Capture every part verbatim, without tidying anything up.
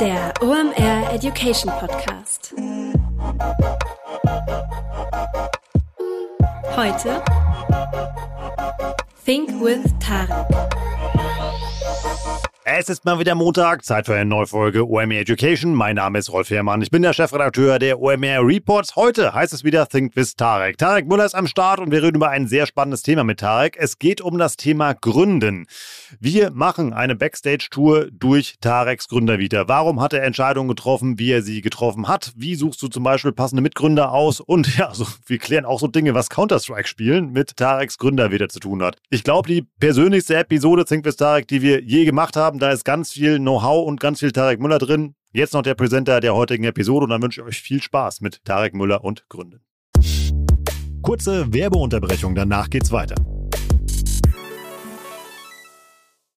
Der O M R Education Podcast. Heute Think with Tarek. Es ist mal wieder Montag, Zeit für eine neue Folge O M R Education. Mein Name ist Rolf Herrmann, ich bin der Chefredakteur der O M R Reports. Heute heißt es wieder Think with Tarek. Tarek Müller ist am Start und wir reden über ein sehr spannendes Thema mit Tarek. Es geht um das Thema Gründen. Wir machen eine Backstage-Tour durch Tareks Gründervita. Warum hat er Entscheidungen getroffen, wie er sie getroffen hat? Wie suchst du zum Beispiel passende Mitgründer aus? Und ja, also wir klären auch so Dinge, was Counter-Strike spielen mit Tareks Gründervita zu tun hat. Ich glaube, die persönlichste Episode Think with Tarek, die wir je gemacht haben. Da ist ganz viel Know-how und ganz viel Tarek Müller drin. Jetzt noch der Präsenter der heutigen Episode und dann wünsche ich euch viel Spaß mit Tarek Müller und Gründen. Kurze Werbeunterbrechung, danach geht's weiter.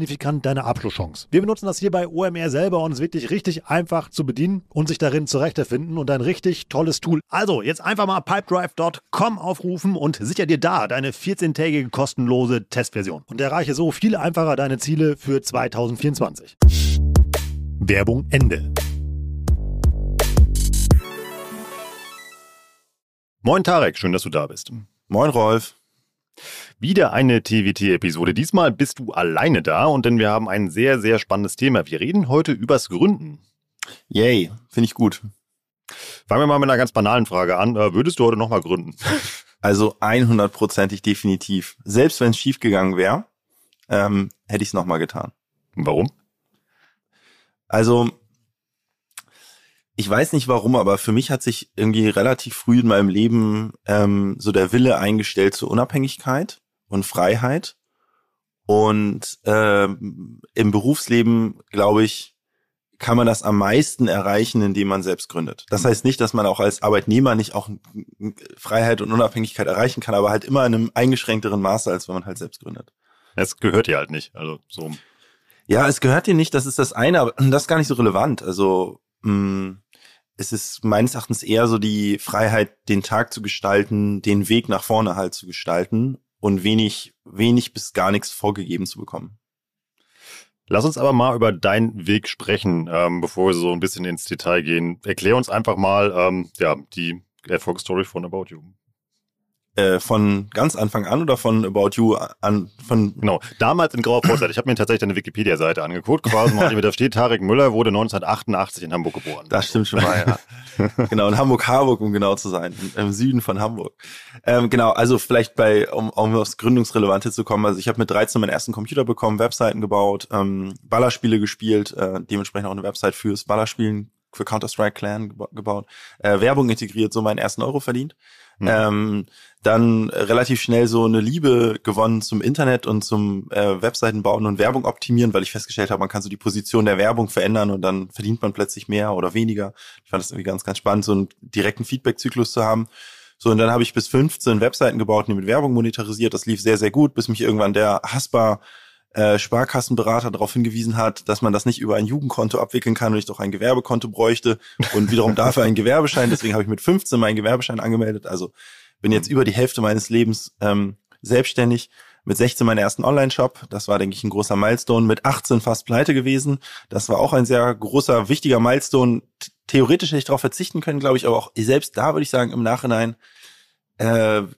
signifikant deine Abschlusschance. Wir benutzen das hier bei O M R selber und es ist wirklich richtig einfach zu bedienen und sich darin zurechtzufinden und ein richtig tolles Tool. Also jetzt einfach mal pipedrive Punkt com aufrufen und sicher dir da deine vierzehntägige kostenlose Testversion und erreiche so viel einfacher deine Ziele für zwanzig vierundzwanzig. Werbung Ende. Moin Tarek, schön, dass du da bist. Moin Rolf. Wieder eine T W T-Episode. Diesmal bist du alleine da und denn wir haben ein sehr, sehr spannendes Thema. Wir reden heute übers Gründen. Yay, finde ich gut. Fangen wir mal mit einer ganz banalen Frage an. Würdest du heute nochmal gründen? Also hundertprozentig definitiv. Selbst wenn es schiefgegangen wäre, ähm, hätte ich es nochmal getan. Warum? Also, ich weiß nicht warum, aber für mich hat sich irgendwie relativ früh in meinem Leben ähm, so der Wille eingestellt zur Unabhängigkeit und Freiheit. Und äh, im Berufsleben, glaube ich, kann man das am meisten erreichen, indem man selbst gründet. Das heißt nicht, dass man auch als Arbeitnehmer nicht auch Freiheit und Unabhängigkeit erreichen kann, aber halt immer in einem eingeschränkteren Maße, als wenn man halt selbst gründet. Das gehört dir halt nicht. Also so. Ja, es gehört dir nicht, das ist das eine, aber das ist gar nicht so relevant. Also mh, es ist meines Erachtens eher so die Freiheit, den Tag zu gestalten, den Weg nach vorne halt zu gestalten und wenig, wenig bis gar nichts vorgegeben zu bekommen. Lass uns aber mal über deinen Weg sprechen, ähm, bevor wir so ein bisschen ins Detail gehen. Erklär uns einfach mal ähm, ja, die Erfolgsstory von About You. Äh, von ganz Anfang an oder von About You an? Von genau, damals in grauer Vorzeit. Ich habe mir tatsächlich deine Wikipedia-Seite angeguckt. Quasi mal, da steht, Tarek Müller wurde neunzehnhundertachtundachtzig in Hamburg geboren. Das stimmt schon mal, ja. Genau, in Hamburg-Harburg, um genau zu sein. Im, im Süden von Hamburg. Ähm, genau, also vielleicht bei, um, um aufs Gründungsrelevante zu kommen. Also ich habe mit dreizehn meinen ersten Computer bekommen, Webseiten gebaut, ähm, Ballerspiele gespielt, äh, dementsprechend auch eine Website fürs Ballerspielen, für Counter-Strike Clan gebaut, äh, Werbung integriert, so meinen ersten Euro verdient. Mhm. Ähm, dann relativ schnell so eine Liebe gewonnen zum Internet und zum äh, Webseiten bauen und Werbung optimieren, weil ich festgestellt habe, man kann so die Position der Werbung verändern und dann verdient man plötzlich mehr oder weniger. Ich fand das irgendwie ganz, ganz spannend, so einen direkten Feedback-Zyklus zu haben. So, und dann habe ich bis fünfzehn Webseiten gebaut, die mit Werbung monetarisiert. Das lief sehr, sehr gut, bis mich irgendwann der Haspa Äh, Sparkassenberater darauf hingewiesen hat, dass man das nicht über ein Jugendkonto abwickeln kann und ich doch ein Gewerbekonto bräuchte und wiederum dafür einen Gewerbeschein. Deswegen habe ich mit fünfzehn meinen Gewerbeschein angemeldet. Also bin jetzt über die Hälfte meines Lebens ähm, selbstständig. Mit sechzehn meinen ersten Online-Shop. Das war, denke ich, ein großer Milestone. Mit achtzehn fast pleite gewesen. Das war auch ein sehr großer, wichtiger Milestone. Theoretisch hätte ich darauf verzichten können, glaube ich, aber auch selbst da würde ich sagen, im Nachhinein,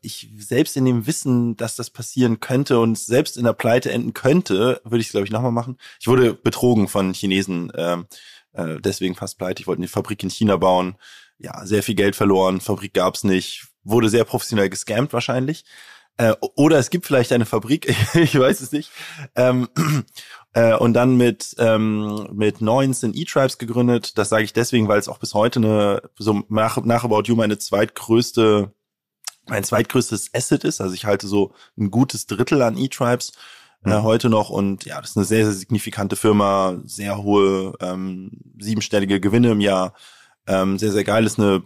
ich selbst in dem Wissen, dass das passieren könnte und selbst in der Pleite enden könnte, würde ich es, glaube ich, nochmal machen. Ich wurde betrogen von Chinesen, äh, äh, deswegen fast pleite. Ich wollte eine Fabrik in China bauen, ja, sehr viel Geld verloren, Fabrik gab's nicht, wurde sehr professionell gescammt wahrscheinlich. Äh, oder es gibt vielleicht eine Fabrik, ich weiß es nicht. Ähm, äh, und dann mit ähm, mit neunzehn eTribes gegründet. Das sage ich deswegen, weil es auch bis heute eine, so nach, nach About You meine zweitgrößte mein zweitgrößtes Asset ist, also ich halte so ein gutes Drittel an eTribes mhm. äh, heute noch. Und ja, das ist eine sehr, sehr signifikante Firma, sehr hohe ähm, siebenstellige Gewinne im Jahr. Ähm, sehr, sehr geil, ist eine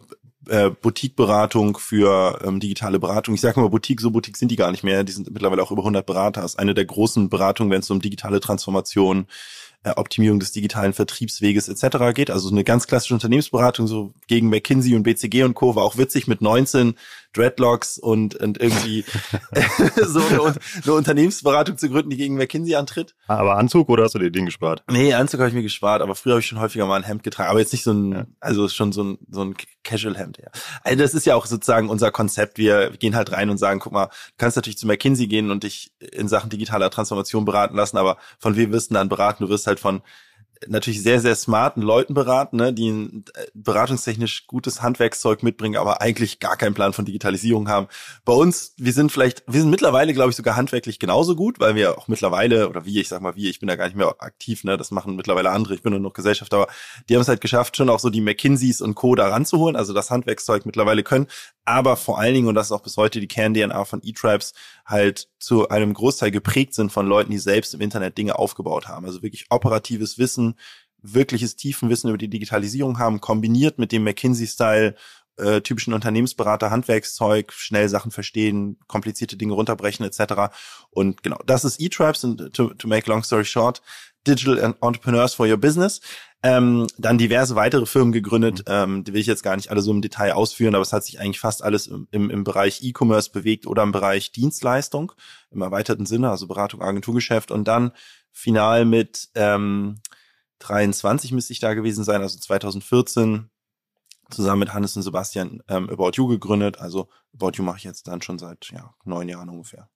äh, Boutique-Beratung für ähm, digitale Beratung. Ich sage mal Boutique, so Boutique sind die gar nicht mehr. Die sind mittlerweile auch über hundert Berater. Das ist eine der großen Beratungen, wenn es um digitale Transformation, äh, Optimierung des digitalen Vertriebsweges et cetera geht. Also eine ganz klassische Unternehmensberatung, so gegen McKinsey und B C G und Co. War auch witzig mit neunzehn Dreadlocks und, und irgendwie so eine, eine Unternehmensberatung zu gründen, die gegen McKinsey antritt. Aber Anzug oder hast du dir den gespart? Nee, Anzug habe ich mir gespart, aber früher habe ich schon häufiger mal ein Hemd getragen. Aber jetzt nicht so ein, ja. also schon so ein, so ein Casual-Hemd. Ja. Also das ist ja auch sozusagen unser Konzept. Wir gehen halt rein und sagen, guck mal, du kannst natürlich zu McKinsey gehen und dich in Sachen digitaler Transformation beraten lassen, aber von wem wirst du dann beraten? Du wirst halt von natürlich sehr, sehr smarten Leuten beraten, ne, die ein beratungstechnisch gutes Handwerkszeug mitbringen, aber eigentlich gar keinen Plan von Digitalisierung haben. Bei uns, wir sind vielleicht, wir sind mittlerweile, glaube ich, sogar handwerklich genauso gut, weil wir auch mittlerweile, oder wie, ich sag mal wie, ich bin da gar nicht mehr aktiv, ne, das machen mittlerweile andere, ich bin nur noch Gesellschaft, aber die haben es halt geschafft, schon auch so die McKinseys und Co. da ranzuholen, also das Handwerkszeug mittlerweile können, aber vor allen Dingen, und das ist auch bis heute die Kern-D N A von eTribes, halt zu einem Großteil geprägt sind von Leuten, die selbst im Internet Dinge aufgebaut haben, also wirklich operatives Wissen, wirkliches Tiefenwissen über die Digitalisierung haben, kombiniert mit dem McKinsey-Style, äh, typischen Unternehmensberater, Handwerkszeug, schnell Sachen verstehen, komplizierte Dinge runterbrechen et cetera. Und genau, das ist eTribes und to, to make long story short, Digital Entrepreneurs for Your Business. Ähm, dann diverse weitere Firmen gegründet, ähm, die will ich jetzt gar nicht alle so im Detail ausführen, aber es hat sich eigentlich fast alles im, im, im Bereich E-Commerce bewegt oder im Bereich Dienstleistung, im erweiterten Sinne, also Beratung, Agenturgeschäft und dann final mit ähm, dreiundzwanzig müsste ich da gewesen sein, also zweitausendvierzehn, zusammen mit Hannes und Sebastian ähm, About You gegründet. Also About You mache ich jetzt dann schon seit ja, neun Jahren ungefähr.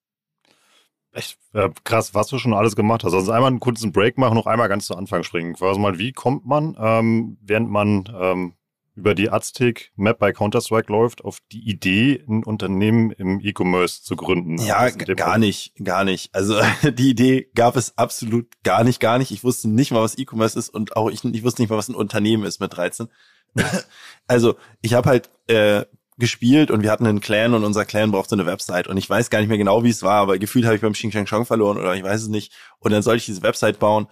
Echt äh, krass, was du schon alles gemacht hast. Also einmal einen kurzen Break machen, noch einmal ganz zu Anfang springen. Also mal, wie kommt man, ähm, während man ähm, über die Aztec-Map bei Counter-Strike läuft, auf die Idee, ein Unternehmen im E-Commerce zu gründen? Ja, g- gar nicht, gar nicht. Also die Idee gab es absolut gar nicht, gar nicht. Ich wusste nicht mal, was E-Commerce ist und auch ich, ich wusste nicht mal, was ein Unternehmen ist mit dreizehn. Also ich habe halt äh, gespielt und wir hatten einen Clan und unser Clan brauchte eine Website und ich weiß gar nicht mehr genau, wie es war, aber gefühlt habe ich beim Xing Shang Shang verloren oder ich weiß es nicht. Und dann sollte ich diese Website bauen.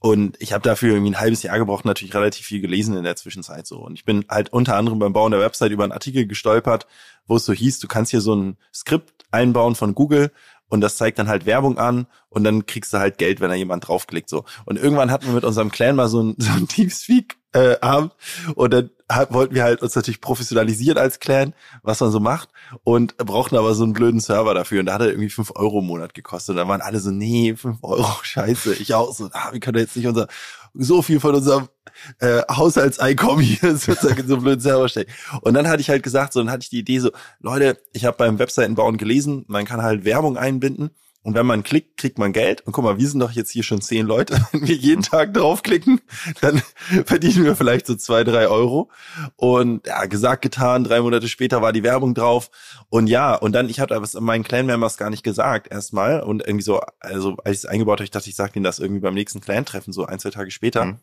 Und ich habe dafür irgendwie ein halbes Jahr gebraucht, natürlich relativ viel gelesen in der Zwischenzeit so. Und ich bin halt unter anderem beim Bauen der Website über einen Artikel gestolpert, wo es so hieß, du kannst hier so ein Skript einbauen von Google und das zeigt dann halt Werbung an und dann kriegst du halt Geld, wenn da jemand draufklickt so. Und irgendwann hatten wir mit unserem Clan mal so ein, so ein Teamspeak-Abend äh, und dann hat, wollten wir halt uns natürlich professionalisieren als Clan, was man so macht und brauchten aber so einen blöden Server dafür und da hat er irgendwie fünf Euro im Monat gekostet. Und da waren alle so, nee, fünf Euro, scheiße. Ich auch so, ah, wir können jetzt nicht unser so viel von unserem äh, Haushaltseinkommen hier sozusagen in so einen blöden Server stecken. Und dann hatte ich halt gesagt, so dann hatte ich die Idee so, Leute, ich habe beim Webseitenbauen gelesen, man kann halt Werbung einbinden. Und wenn man klickt, kriegt man Geld. Und guck mal, wir sind doch jetzt hier schon zehn Leute. Wenn wir jeden Tag draufklicken, dann verdienen wir vielleicht so zwei, drei Euro. Und ja, gesagt, getan, drei Monate später war die Werbung drauf. Und ja, und dann, ich hatte was meinen Clan-Members gar nicht gesagt erstmal. Und irgendwie so, also als ich es eingebaut habe, ich dachte, ich sage denen das irgendwie beim nächsten Clan-Treffen, so ein, zwei Tage später. Mhm.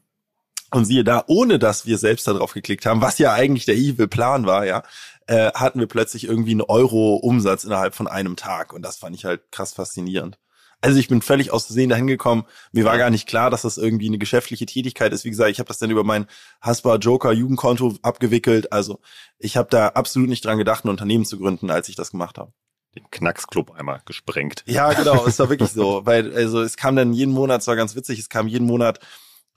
Und siehe da, ohne dass wir selbst da drauf geklickt haben, was ja eigentlich der evil Plan war, ja, äh, hatten wir plötzlich irgendwie einen Euro Umsatz innerhalb von einem Tag. Und das fand ich halt krass faszinierend. Also ich bin völlig aus Versehen dahin gekommen. Mir war gar nicht klar, dass das irgendwie eine geschäftliche Tätigkeit ist. Wie gesagt, ich habe das dann über mein Haspa Joker Jugendkonto abgewickelt. Also ich habe da absolut nicht dran gedacht, ein Unternehmen zu gründen, als ich das gemacht habe. Den Knacksclub einmal gesprengt. Ja, genau, es war wirklich so. Weil also es kam dann jeden Monat, es war ganz witzig, es kam jeden Monat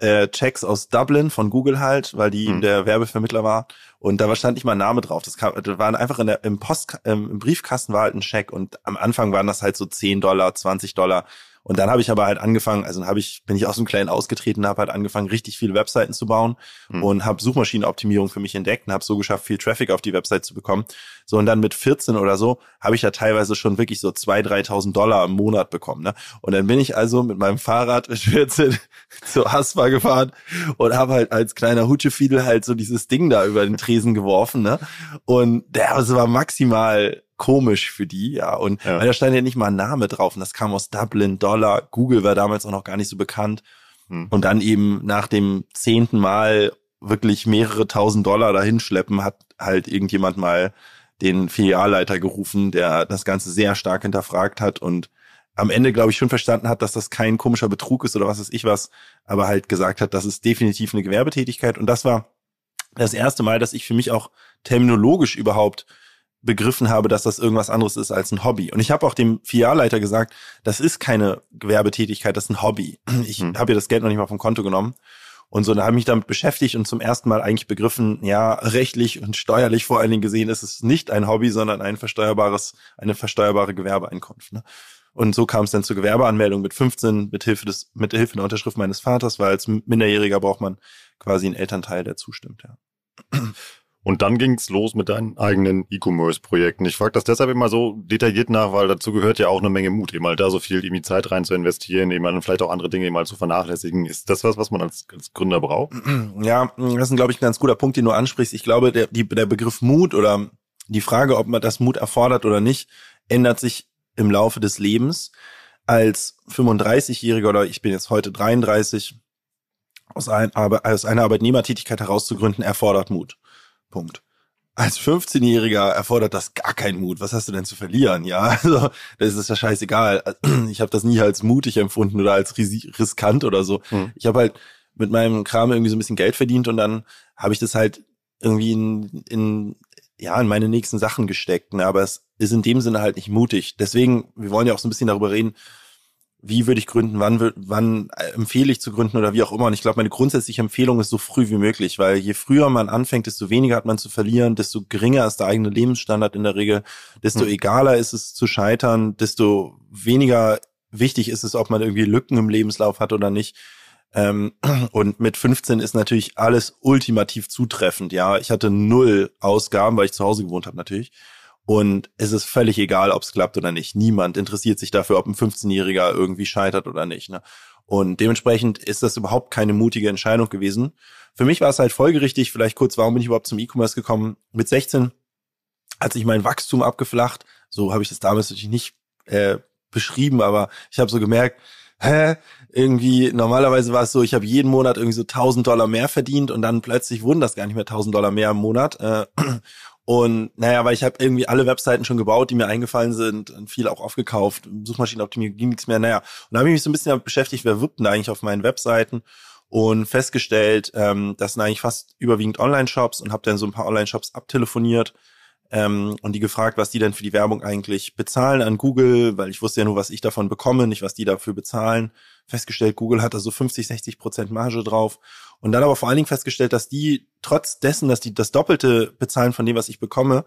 Äh, Checks aus Dublin von Google halt, weil die mhm. der Werbevermittler war und da stand nicht mal ein Name drauf. Das kam, das waren einfach in der, im Post, ähm, im Briefkasten war halt ein Check und am Anfang waren das halt so zehn Dollar, zwanzig Dollar und dann habe ich aber halt angefangen, also dann habe ich, bin ich aus dem Clan ausgetreten, habe halt angefangen, richtig viele Webseiten zu bauen mhm. und habe Suchmaschinenoptimierung für mich entdeckt und habe so geschafft, viel Traffic auf die Website zu bekommen. So und dann mit vierzehn oder so habe ich da teilweise schon wirklich so zweitausend, dreitausend Dollar im Monat bekommen, ne? Und dann bin ich also mit meinem Fahrrad mit vierzehn zur Haspa gefahren und habe halt als kleiner Hutschefiedel halt so dieses Ding da über den Tresen geworfen, ne? Und das war maximal komisch für die, ja. Und ja. Weil da stand ja nicht mal ein Name drauf und das kam aus Dublin, Dollar, Google war damals auch noch gar nicht so bekannt. Hm. Und dann eben nach dem zehnten Mal wirklich mehrere tausend Dollar dahin schleppen, hat halt irgendjemand mal den Filialleiter gerufen, der das Ganze sehr stark hinterfragt hat und am Ende, glaube ich, schon verstanden hat, dass das kein komischer Betrug ist oder was weiß ich was, aber halt gesagt hat, das ist definitiv eine Gewerbetätigkeit. Und das war das erste Mal, dass ich für mich auch terminologisch überhaupt begriffen habe, dass das irgendwas anderes ist als ein Hobby. Und ich habe auch dem Filialleiter gesagt, das ist keine Gewerbetätigkeit, das ist ein Hobby. Ich hm. habe ihr das Geld noch nicht mal vom Konto genommen. Und so, da habe ich mich damit beschäftigt und zum ersten Mal eigentlich begriffen, ja, rechtlich und steuerlich vor allen Dingen gesehen, ist es nicht ein Hobby, sondern ein versteuerbares, eine versteuerbare Gewerbeeinkunft. Ne? Und so kam es dann zur Gewerbeanmeldung mit fünfzehn, mit Hilfe des, mit Hilfe der Unterschrift meines Vaters, weil als Minderjähriger braucht man quasi einen Elternteil, der zustimmt, ja. Und dann ging es los mit deinen eigenen E-Commerce-Projekten. Ich frage das deshalb immer so detailliert nach, weil dazu gehört ja auch eine Menge Mut, eben mal halt da so viel eben Zeit rein zu investieren, eben halt vielleicht auch andere Dinge eben mal halt zu vernachlässigen. Ist das was, was man als, als Gründer braucht? Ja, das ist, glaube ich, ein ganz guter Punkt, den du ansprichst. Ich glaube, der, die, der Begriff Mut oder die Frage, ob man das Mut erfordert oder nicht, ändert sich im Laufe des Lebens. Als fünfunddreißigjähriger oder ich bin jetzt heute dreiunddreißig, aus, ein, aus einer Arbeitnehmertätigkeit herauszugründen, erfordert Mut. Punkt. Als fünfzehnjähriger erfordert das gar keinen Mut. Was hast du denn zu verlieren? Ja, also das ist ja scheißegal. Ich habe das nie als mutig empfunden oder als riskant oder so. Hm. Ich habe halt mit meinem Kram irgendwie so ein bisschen Geld verdient und dann habe ich das halt irgendwie in, in, ja, in meine nächsten Sachen gesteckt. Ne? Aber es ist in dem Sinne halt nicht mutig. Deswegen, wir wollen ja auch so ein bisschen darüber reden, wie würde ich gründen, wann, wann empfehle ich zu gründen oder wie auch immer. Und ich glaube, meine grundsätzliche Empfehlung ist so früh wie möglich, weil je früher man anfängt, desto weniger hat man zu verlieren, desto geringer ist der eigene Lebensstandard in der Regel, desto hm. egaler ist es zu scheitern, desto weniger wichtig ist es, ob man irgendwie Lücken im Lebenslauf hat oder nicht. Ähm, und mit fünfzehn ist natürlich alles ultimativ zutreffend. Ja, ich hatte null Ausgaben, weil ich zu Hause gewohnt habe natürlich. Und es ist völlig egal, ob es klappt oder nicht. Niemand interessiert sich dafür, ob ein fünfzehnjähriger irgendwie scheitert oder nicht. Ne? Und dementsprechend ist das überhaupt keine mutige Entscheidung gewesen. Für mich war es halt folgerichtig, vielleicht kurz, warum bin ich überhaupt zum E-Commerce gekommen? Mit sechzehn hat sich mein Wachstum abgeflacht. So habe ich das damals natürlich nicht äh, beschrieben, aber ich habe so gemerkt, hä, irgendwie, normalerweise war es so, ich habe jeden Monat irgendwie so tausend Dollar mehr verdient und dann plötzlich wurden das gar nicht mehr tausend Dollar mehr im Monat. Äh, Und naja, weil ich habe irgendwie alle Webseiten schon gebaut, die mir eingefallen sind und viele auch aufgekauft. Suchmaschinenoptimierung ging nichts mehr. Naja, und da habe ich mich so ein bisschen damit beschäftigt, wer wirbt denn eigentlich auf meinen Webseiten? Und festgestellt, ähm, das sind eigentlich fast überwiegend Online-Shops und habe dann so ein paar Online-Shops abtelefoniert ähm, und die gefragt, was die denn für die Werbung eigentlich bezahlen an Google, weil ich wusste ja nur, was ich davon bekomme, nicht was die dafür bezahlen. Festgestellt, Google hat da so fünfzig, sechzig Prozent Marge drauf. Und dann aber vor allen Dingen festgestellt, dass die, trotz dessen, dass die das Doppelte bezahlen von dem, was ich bekomme,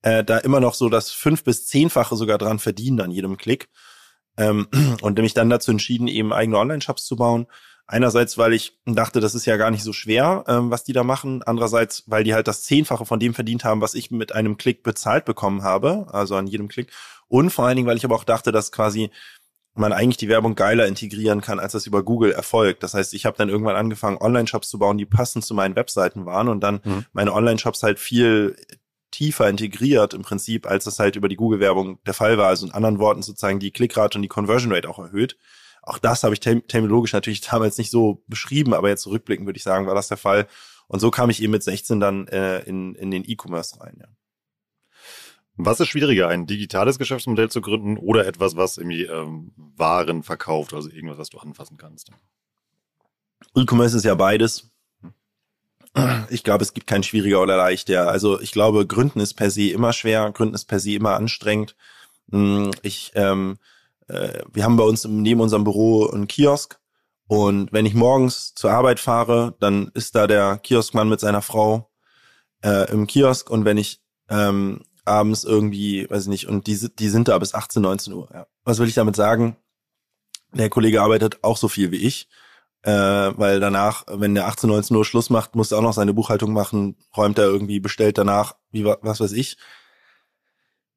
äh, da immer noch so das fünf- bis zehnfache sogar dran verdienen an jedem Klick. Ähm, und mich dann dazu entschieden, eben eigene Online-Shops zu bauen. Einerseits, weil ich dachte, das ist ja gar nicht so schwer, ähm, was die da machen. Andererseits, weil die halt das Zehnfache von dem verdient haben, was ich mit einem Klick bezahlt bekommen habe, also an jedem Klick. Und vor allen Dingen, weil ich aber auch dachte, dass quasi man eigentlich die Werbung geiler integrieren kann, als das über Google erfolgt. Das heißt, ich habe dann irgendwann angefangen, Online-Shops zu bauen, die passend zu meinen Webseiten waren und dann mhm. meine Online-Shops halt viel tiefer integriert im Prinzip, als das halt über die Google-Werbung der Fall war. Also in anderen Worten sozusagen die Klickrate und die Conversion-Rate auch erhöht. Auch das habe ich term- terminologisch natürlich damals nicht so beschrieben, aber jetzt rückblickend würde ich sagen, war das der Fall. Und so kam ich eben mit sechzehn dann äh, in, in den E-Commerce rein, ja. Was ist schwieriger, ein digitales Geschäftsmodell zu gründen oder etwas, was irgendwie ähm, Waren verkauft, also irgendwas, was du anfassen kannst? E-Commerce ist ja beides. Ich glaube, es gibt keinen schwieriger oder leichter. Also ich glaube, Gründen ist per se immer schwer, Gründen ist per se immer anstrengend. Ich, ähm, äh, wir haben bei uns neben unserem Büro einen Kiosk und wenn ich morgens zur Arbeit fahre, dann ist da der Kioskmann mit seiner Frau äh, im Kiosk und wenn ich ähm, abends irgendwie, weiß ich nicht, und die, die sind da bis achtzehn, neunzehn Uhr. Ja. Was will ich damit sagen? Der Kollege arbeitet auch so viel wie ich, äh, weil danach, wenn der achtzehn, neunzehn Uhr Schluss macht, muss er auch noch seine Buchhaltung machen, räumt er irgendwie, bestellt danach, wie was weiß ich.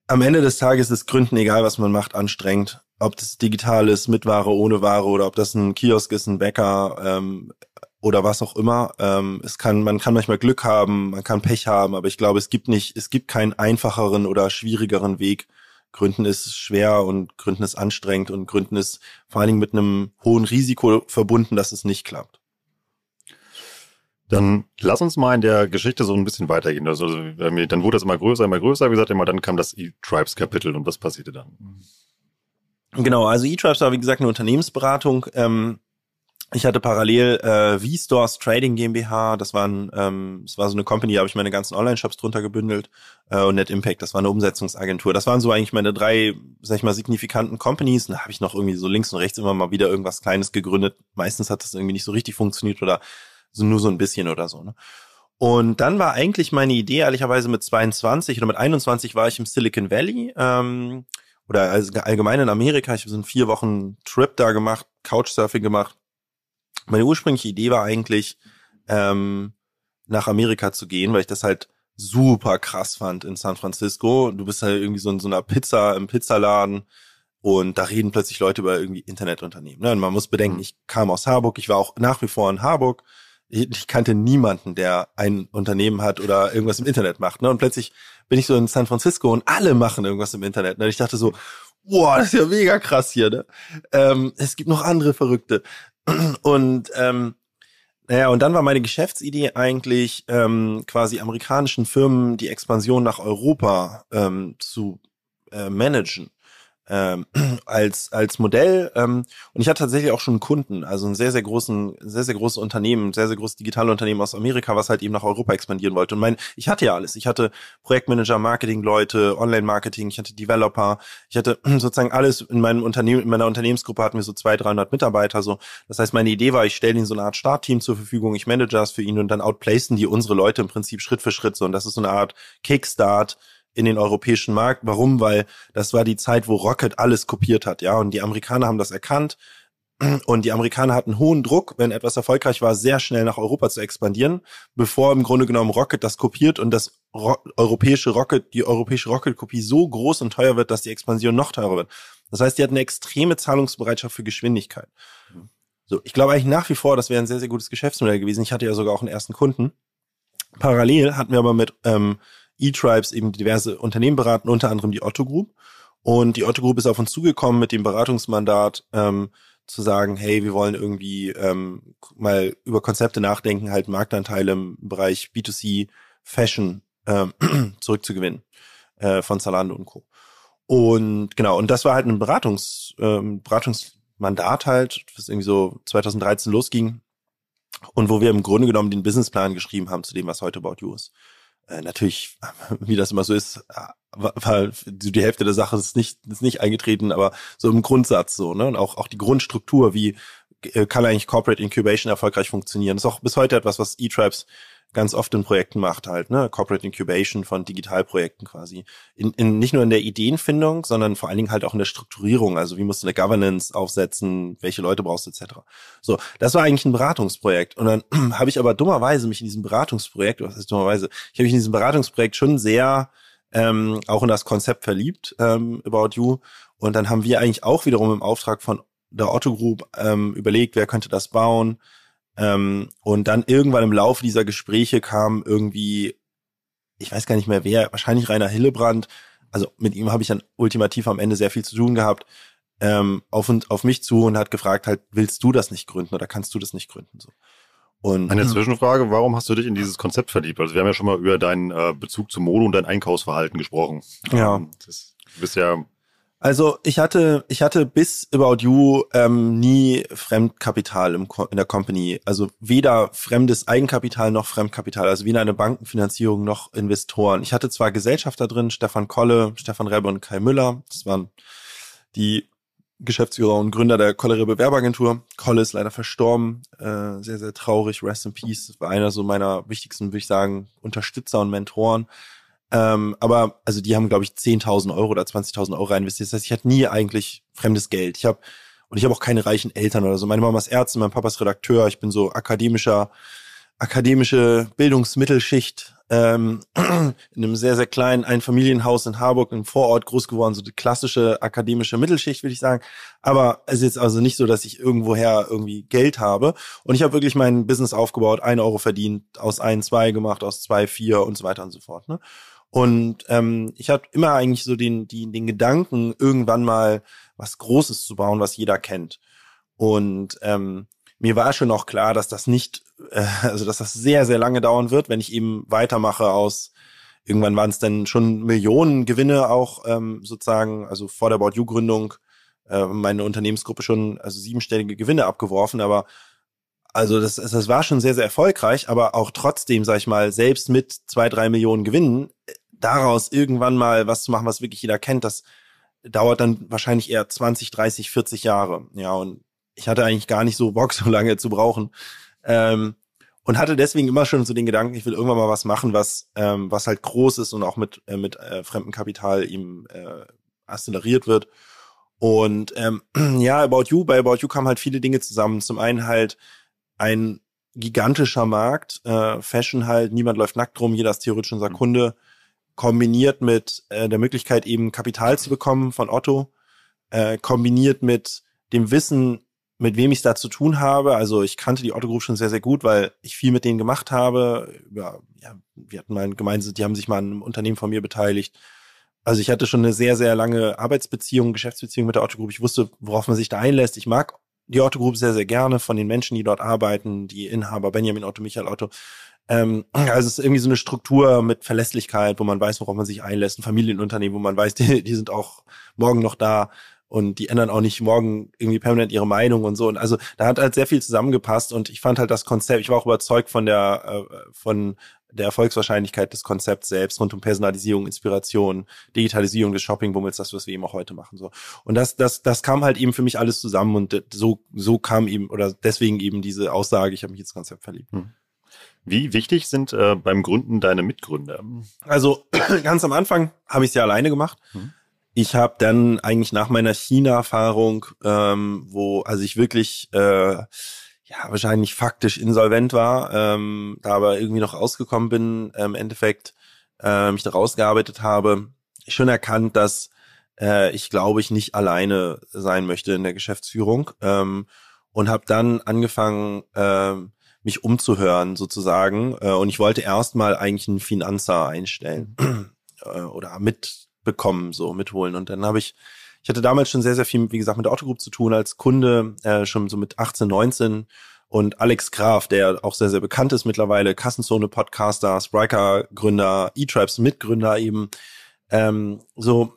Am Ende des Tages ist Gründen, egal was man macht, anstrengend. Ob das digital ist, mit Ware, ohne Ware oder ob das ein Kiosk ist, ein Bäcker, ähm, oder was auch immer. Ähm, es kann, man kann manchmal Glück haben, man kann Pech haben, aber ich glaube, es gibt nicht, es gibt keinen einfacheren oder schwierigeren Weg. Gründen ist schwer und Gründen ist anstrengend und Gründen ist vor allen Dingen mit einem hohen Risiko verbunden, dass es nicht klappt. Dann lass uns mal in der Geschichte so ein bisschen weitergehen. Also, dann wurde das immer größer, immer größer, wie gesagt, immer dann kam das eTribes-Kapitel und was passierte dann? Genau, also eTribes war, wie gesagt, eine Unternehmensberatung. Ähm, ich hatte parallel äh, V-Stores Trading GmbH, das war, ein, ähm, das war so eine Company, da habe ich meine ganzen Online-Shops drunter gebündelt. Äh, und Net Impact, das war eine Umsetzungsagentur. Das waren so eigentlich meine drei, sag ich mal, signifikanten Companies. Und da habe ich noch irgendwie so links und rechts immer mal wieder irgendwas Kleines gegründet. Meistens hat das irgendwie nicht so richtig funktioniert oder so, nur so ein bisschen oder so, ne? Und dann war eigentlich meine Idee, ehrlicherweise mit zweiundzwanzig oder mit einundzwanzig war ich im Silicon Valley, ähm, oder allgemein in Amerika. Ich habe so einen vier Wochen Trip da gemacht, Couchsurfing gemacht. Meine ursprüngliche Idee war eigentlich, ähm, nach Amerika zu gehen, weil ich das halt super krass fand in San Francisco. Du bist halt irgendwie so in so einer Pizza, im Pizzaladen und da reden plötzlich Leute über irgendwie Internetunternehmen. Ne? Und man muss bedenken, ich kam aus Harburg, ich war auch nach wie vor in Harburg. Ich kannte niemanden, der ein Unternehmen hat oder irgendwas im Internet macht. Ne? Und plötzlich bin ich so in San Francisco und alle machen irgendwas im Internet. Ne? Und ich dachte so, boah, das ist ja mega krass hier. Ne? Ähm, es gibt noch andere Verrückte. Und ähm, naja, und dann war meine Geschäftsidee eigentlich, ähm, quasi amerikanischen Firmen die Expansion nach Europa ähm, zu äh, managen. Ähm, als als Modell, ähm, und ich hatte tatsächlich auch schon einen Kunden, also einen sehr, sehr großen, sehr, sehr großes Unternehmen, sehr, sehr großes digitales Unternehmen aus Amerika, was halt eben nach Europa expandieren wollte. Und mein, ich hatte ja alles. Ich hatte Projektmanager, Marketing-Leute, Online-Marketing, ich hatte Developer, ich hatte sozusagen alles in meinem Unternehmen, in meiner Unternehmensgruppe hatten wir so zweihundert, dreihundert Mitarbeiter, so. Das heißt, meine Idee war, ich stelle ihnen so eine Art Startteam zur Verfügung, ich manage das für ihn und dann outplacen die unsere Leute im Prinzip Schritt für Schritt, so. Und das ist so eine Art Kickstart in den europäischen Markt. Warum? Weil das war die Zeit, wo Rocket alles kopiert hat, ja, und die Amerikaner haben das erkannt und die Amerikaner hatten hohen Druck, wenn etwas erfolgreich war, sehr schnell nach Europa zu expandieren, bevor im Grunde genommen Rocket das kopiert und das ro- europäische Rocket, die europäische Rocket-Kopie so groß und teuer wird, dass die Expansion noch teurer wird. Das heißt, die hatten eine extreme Zahlungsbereitschaft für Geschwindigkeit. So, ich glaube eigentlich nach wie vor, das wäre ein sehr, sehr gutes Geschäftsmodell gewesen. Ich hatte ja sogar auch einen ersten Kunden. Parallel hatten wir aber mit ähm, eTribes eben diverse Unternehmen beraten, unter anderem die Otto Group. Und die Otto Group ist auf uns zugekommen mit dem Beratungsmandat, ähm, zu sagen, hey, wir wollen irgendwie ähm, mal über Konzepte nachdenken, halt Marktanteile im Bereich B zwei C Fashion ähm, zurückzugewinnen äh, von Zalando und Co. Und genau, und das war halt ein Beratungs, ähm, Beratungsmandat halt, das irgendwie so zweitausenddreizehn losging und wo wir im Grunde genommen den Businessplan geschrieben haben zu dem, was heute About You ist. Äh, natürlich, wie das immer so ist, war, war die Hälfte der Sache ist nicht, ist nicht eingetreten, aber so im Grundsatz so, ne? Und auch, auch die Grundstruktur, wie äh, kann eigentlich Corporate Incubation erfolgreich funktionieren? Das ist auch bis heute etwas, was eTribes ganz oft in Projekten macht halt, ne? Corporate Incubation von Digitalprojekten quasi. In, in, nicht nur in der Ideenfindung, sondern vor allen Dingen halt auch in der Strukturierung. Also wie musst du eine Governance aufsetzen, welche Leute brauchst du, et cetera. So, das war eigentlich ein Beratungsprojekt. Und dann äh, habe ich aber dummerweise mich in diesem Beratungsprojekt, was heißt dummerweise, ich habe mich in diesem Beratungsprojekt schon sehr ähm, auch in das Konzept verliebt, ähm, About You. Und dann haben wir eigentlich auch wiederum im Auftrag von der Otto Group ähm, überlegt, wer könnte das bauen. Und dann irgendwann im Laufe dieser Gespräche kam irgendwie, ich weiß gar nicht mehr wer, wahrscheinlich Rainer Hillebrand, also mit ihm habe ich dann ultimativ am Ende sehr viel zu tun gehabt, auf, und, auf mich zu und hat gefragt halt, willst du das nicht gründen oder kannst du das nicht gründen? So. Und eine Zwischenfrage, warum hast du dich in dieses Konzept verliebt? Also wir haben ja schon mal über deinen Bezug zu Mode und dein Einkaufsverhalten gesprochen. Ja. Das, du bist ja... Also ich hatte ich hatte bis About You ähm, nie Fremdkapital im Ko- in der Company, also weder fremdes Eigenkapital noch Fremdkapital, also weder eine Bankenfinanzierung noch Investoren. Ich hatte zwar Gesellschafter drin, Stefan Kolle, Stefan Rebbe und Kai Müller, das waren die Geschäftsführer und Gründer der Kolle Rebbe Werbeagentur. Kolle ist leider verstorben, äh, sehr, sehr traurig, rest in peace, war einer so meiner wichtigsten, würde ich sagen, Unterstützer und Mentoren. Ähm, aber, also die haben, glaube ich, zehntausend Euro oder zwanzigtausend Euro investiert. Das heißt, ich hatte nie eigentlich fremdes Geld. Ich habe und ich habe auch keine reichen Eltern oder so. Meine Mama ist Ärztin, mein Papa ist Redakteur. Ich bin so akademischer, akademische Bildungsmittelschicht ähm, in einem sehr, sehr kleinen Einfamilienhaus in Harburg, im Vorort groß geworden. So die klassische akademische Mittelschicht, würde ich sagen. Aber es ist jetzt also nicht so, dass ich irgendwoher irgendwie Geld habe. Und ich habe wirklich mein Business aufgebaut, einen Euro verdient, aus ein, zwei gemacht, aus zwei, vier und so weiter und so fort, ne? Und ähm, ich hatte immer eigentlich so den, die, den Gedanken, irgendwann mal was Großes zu bauen, was jeder kennt. Und ähm, mir war schon auch klar, dass das nicht, äh, also dass das sehr, sehr lange dauern wird, wenn ich eben weitermache aus, irgendwann waren es dann schon Millionen Gewinne auch ähm, sozusagen, also vor der About You-Gründung äh, meine Unternehmensgruppe schon also siebenstellige Gewinne abgeworfen, aber also das, das war schon sehr, sehr erfolgreich, aber auch trotzdem, sag ich mal, selbst mit zwei, drei Millionen Gewinnen, daraus irgendwann mal was zu machen, was wirklich jeder kennt, das dauert dann wahrscheinlich eher zwanzig, dreißig, vierzig Jahre. Ja, und ich hatte eigentlich gar nicht so Bock, so lange zu brauchen. Ähm, und hatte deswegen immer schon so den Gedanken, ich will irgendwann mal was machen, was ähm, was halt groß ist und auch mit äh, mit äh, fremdem Kapital eben äh, akzeleriert wird. Und ähm, ja, About You, bei About You kamen halt viele Dinge zusammen. Zum einen halt ein gigantischer Markt, äh, Fashion halt, niemand läuft nackt rum, jeder ist theoretisch unser Kunde, kombiniert mit äh, der Möglichkeit eben Kapital zu bekommen von Otto, äh, kombiniert mit dem Wissen, mit wem ich es da zu tun habe. Also ich kannte die Otto Group schon sehr, sehr gut, weil ich viel mit denen gemacht habe. Ja, ja, wir hatten mal ein gemeinsames, die haben sich mal an einem Unternehmen von mir beteiligt. Also ich hatte schon eine sehr, sehr lange Arbeitsbeziehung, Geschäftsbeziehung mit der Otto Group. Ich wusste, worauf man sich da einlässt. Ich mag die Otto Group sehr, sehr gerne, von den Menschen, die dort arbeiten, die Inhaber Benjamin Otto, Michael Otto. Ähm, also es ist irgendwie so eine Struktur mit Verlässlichkeit, wo man weiß, worauf man sich einlässt. Ein Familienunternehmen, wo man weiß, die, die sind auch morgen noch da und die ändern auch nicht morgen irgendwie permanent ihre Meinung und so. Und also da hat halt sehr viel zusammengepasst und ich fand halt das Konzept, ich war auch überzeugt von der äh, von der Erfolgswahrscheinlichkeit des Konzepts selbst rund um Personalisierung, Inspiration, Digitalisierung des Shopping-Bummels, das, was wir eben auch heute machen. So. Und das, das, das kam halt eben für mich alles zusammen und so, so kam eben, oder deswegen eben diese Aussage, ich habe mich ins Konzept verliebt. Wie wichtig sind äh, beim Gründen deine Mitgründer? Also ganz am Anfang habe ich es ja alleine gemacht. Mhm. Ich habe dann eigentlich nach meiner China-Erfahrung, ähm, wo also ich wirklich... Äh, ja, wahrscheinlich faktisch insolvent war, ähm, da aber irgendwie noch rausgekommen bin, äh, im Endeffekt äh, mich da rausgearbeitet habe, schon erkannt, dass äh, ich, glaube ich, nicht alleine sein möchte in der Geschäftsführung, ähm, und habe dann angefangen, äh, mich umzuhören sozusagen, äh, und ich wollte erstmal eigentlich einen Finanzer einstellen äh, oder mitbekommen, so mitholen, und dann habe ich Ich hatte damals schon sehr, sehr viel, wie gesagt, mit der Otto Group zu tun als Kunde, äh, schon so mit achtzehn, neunzehn. Und Alex Graf, der auch sehr, sehr bekannt ist mittlerweile, Kassenzone-Podcaster, Spriker-Gründer, eTribes-Mitgründer eben, ähm, so,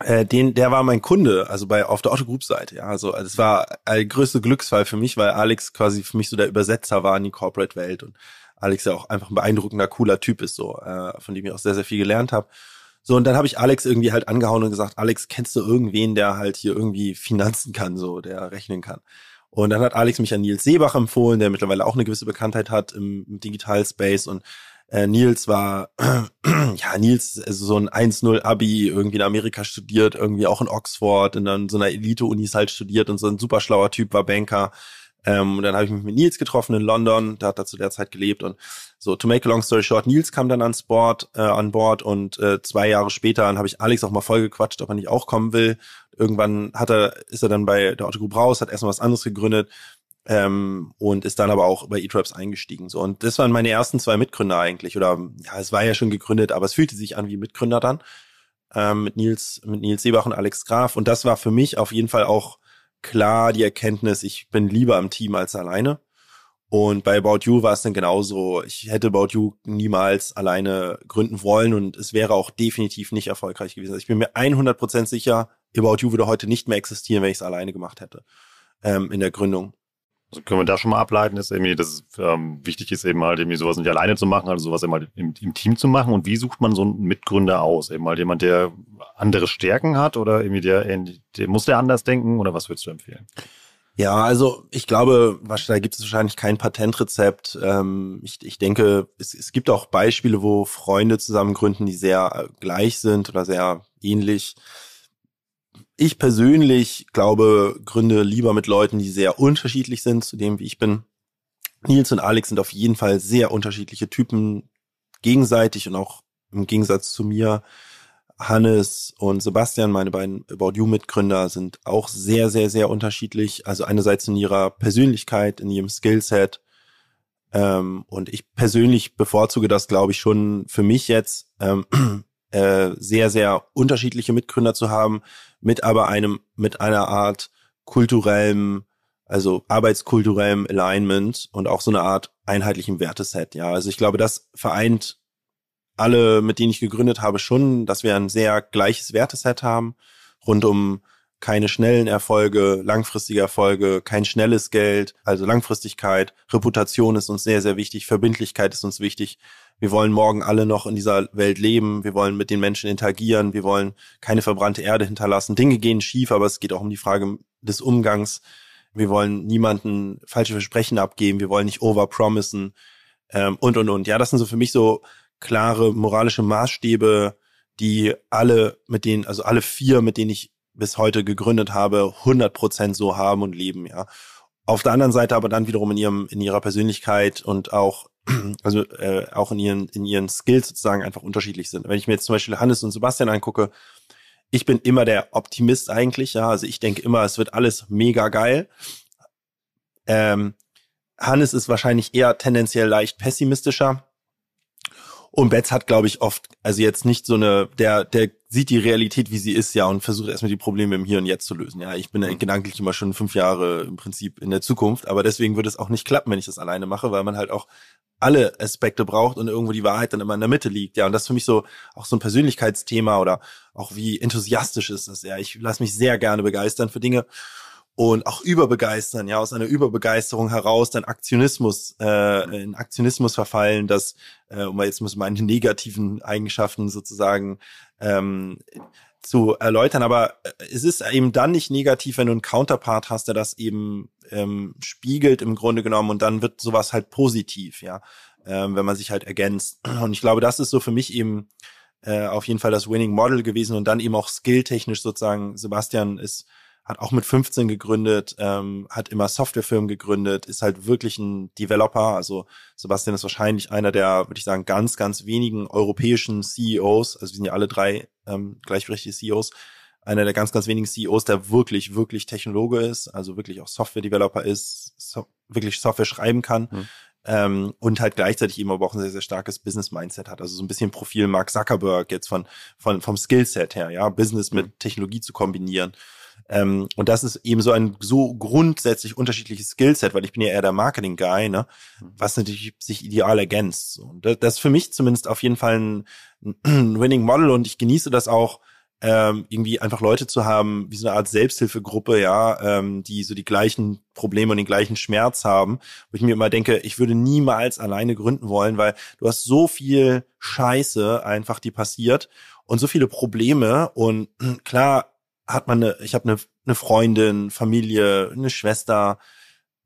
äh, den, der war mein Kunde, also bei auf der Otto Group-Seite. Ja, also es war der größte Glücksfall für mich, weil Alex quasi für mich so der Übersetzer war in die Corporate-Welt und Alex ja auch einfach ein beeindruckender, cooler Typ ist, so, äh, von dem ich auch sehr, sehr viel gelernt habe. So, und dann habe ich Alex irgendwie halt angehauen und gesagt, Alex, kennst du irgendwen, der halt hier irgendwie Finanzen kann, so, der rechnen kann? Und dann hat Alex mich an Nils Seebach empfohlen, der mittlerweile auch eine gewisse Bekanntheit hat im, im Digital-Space. Und äh, Nils war, ja, Nils, also so ein eins null Abi, irgendwie in Amerika studiert, irgendwie auch in Oxford, in dann so einer Elite-Uni halt studiert und so ein super schlauer Typ, war Banker. Ähm, und dann habe ich mich mit Nils getroffen in London, der hat da zu der Zeit gelebt und so, to make a long story short, Nils kam dann ans Board, äh, an Bord und äh, zwei Jahre später, dann habe ich Alex auch mal vollgequatscht, ob er nicht auch kommen will. Irgendwann hat er, ist er dann bei der Otto Group raus, hat erstmal was anderes gegründet, ähm, und ist dann aber auch bei eTribes eingestiegen. So, und das waren meine ersten zwei Mitgründer eigentlich, oder ja, es war ja schon gegründet, aber es fühlte sich an wie Mitgründer dann, ähm, mit Nils, mit Nils Seebach und Alex Graf, und das war für mich auf jeden Fall auch klar die Erkenntnis, ich bin lieber im Team als alleine. Und bei About You war es dann genauso. Ich hätte About You niemals alleine gründen wollen und es wäre auch definitiv nicht erfolgreich gewesen. Also ich bin mir hundert Prozent sicher, About You würde heute nicht mehr existieren, wenn ich es alleine gemacht hätte, ähm, in der Gründung. Also können wir da schon mal ableiten, dass irgendwie, dass es ähm, wichtig ist, eben halt irgendwie sowas nicht alleine zu machen, also sowas eben halt im, im Team zu machen. Und wie sucht man so einen Mitgründer aus? Eben halt jemand, der andere Stärken hat, oder irgendwie der, der muss der anders denken, oder was würdest du empfehlen? Ja, also ich glaube, da gibt es wahrscheinlich kein Patentrezept. Ähm, ich, ich denke, es, es gibt auch Beispiele, wo Freunde zusammen gründen, die sehr gleich sind oder sehr ähnlich. Ich persönlich glaube, gründe lieber mit Leuten, die sehr unterschiedlich sind zu dem, wie ich bin. Nils und Alex sind auf jeden Fall sehr unterschiedliche Typen, gegenseitig und auch im Gegensatz zu mir. Hannes und Sebastian, meine beiden About You Mitgründer, sind auch sehr, sehr, sehr unterschiedlich. Also einerseits in ihrer Persönlichkeit, in ihrem Skillset. Ähm, und ich persönlich bevorzuge das, glaube ich, schon für mich jetzt, ähm, äh, sehr, sehr unterschiedliche Mitgründer zu haben, mit aber einem, mit einer Art kulturellem, also arbeitskulturellem Alignment und auch so eine Art einheitlichem Werteset. Ja, also ich glaube, das vereint alle, mit denen ich gegründet habe, schon, dass wir ein sehr gleiches Werteset haben, rund um keine schnellen Erfolge, langfristige Erfolge, kein schnelles Geld, also Langfristigkeit. Reputation ist uns sehr, sehr wichtig. Verbindlichkeit ist uns wichtig. Wir wollen morgen alle noch in dieser Welt leben. Wir wollen mit den Menschen interagieren. Wir wollen keine verbrannte Erde hinterlassen. Dinge gehen schief, aber es geht auch um die Frage des Umgangs. Wir wollen niemanden falsche Versprechen abgeben. Wir wollen nicht overpromisen ähm, und, und, und. Ja, das sind so für mich so klare moralische Maßstäbe, die alle mit denen, also alle vier, mit denen ich bis heute gegründet habe, hundert Prozent so haben und leben, ja. Auf der anderen Seite aber dann wiederum in ihrem, in ihrer Persönlichkeit und auch, also, äh, auch in ihren, in ihren Skills sozusagen einfach unterschiedlich sind. Wenn ich mir jetzt zum Beispiel Hannes und Sebastian angucke, ich bin immer der Optimist eigentlich, ja. Also ich denke immer, es wird alles mega geil. Ähm, Hannes ist wahrscheinlich eher tendenziell leicht pessimistischer. Und Betz hat, glaube ich, oft, also jetzt nicht so eine, der, der sieht die Realität, wie sie ist, ja, und versucht erstmal die Probleme im Hier und Jetzt zu lösen. Ja, ich bin ja gedanklich immer schon fünf Jahre im Prinzip in der Zukunft, aber deswegen würde es auch nicht klappen, wenn ich das alleine mache, weil man halt auch alle Aspekte braucht und irgendwo die Wahrheit dann immer in der Mitte liegt. Ja, und das ist für mich so auch so ein Persönlichkeitsthema oder auch wie enthusiastisch ist das, ja. Ich lasse mich sehr gerne begeistern für Dinge und auch überbegeistern, ja, aus einer Überbegeisterung heraus dann Aktionismus, äh, in Aktionismus verfallen, dass, äh, um jetzt muss man meine negativen Eigenschaften sozusagen ähm, zu erläutern, aber es ist eben dann nicht negativ, wenn du einen Counterpart hast, der das eben ähm, spiegelt im Grunde genommen und dann wird sowas halt positiv, ja, ähm, wenn man sich halt ergänzt. Und ich glaube, das ist so für mich eben äh, auf jeden Fall das Winning Model gewesen und dann eben auch skilltechnisch sozusagen. Sebastian ist hat auch mit fünfzehn gegründet, ähm, hat immer Softwarefirmen gegründet, ist halt wirklich ein Developer. Also Sebastian ist wahrscheinlich einer der, würde ich sagen, ganz, ganz wenigen europäischen C E Os, also wir sind ja alle drei ähm, gleichberechtigte C E Os, einer der ganz, ganz wenigen C E Os, der wirklich, wirklich Technologe ist, also wirklich auch Software-Developer ist, so, wirklich Software schreiben kann, mhm. ähm, und halt gleichzeitig eben aber auch ein sehr, sehr starkes Business-Mindset hat. Also so ein bisschen Profil Mark Zuckerberg jetzt von, von vom Skillset her, ja, Business mhm. mit Technologie zu kombinieren. Ähm, und das ist eben so ein so grundsätzlich unterschiedliches Skillset, weil ich bin ja eher der Marketing-Guy, ne? Was natürlich sich ideal ergänzt. Und das, das ist für mich zumindest auf jeden Fall ein, ein Winning Model und ich genieße das auch, ähm, irgendwie einfach Leute zu haben, wie so eine Art Selbsthilfegruppe, ja, ähm, die so die gleichen Probleme und den gleichen Schmerz haben, wo ich mir immer denke, ich würde niemals alleine gründen wollen, weil du hast so viel Scheiße einfach, die passiert und so viele Probleme und klar, hat man eine, ich habe eine, eine Freundin, Familie, eine Schwester,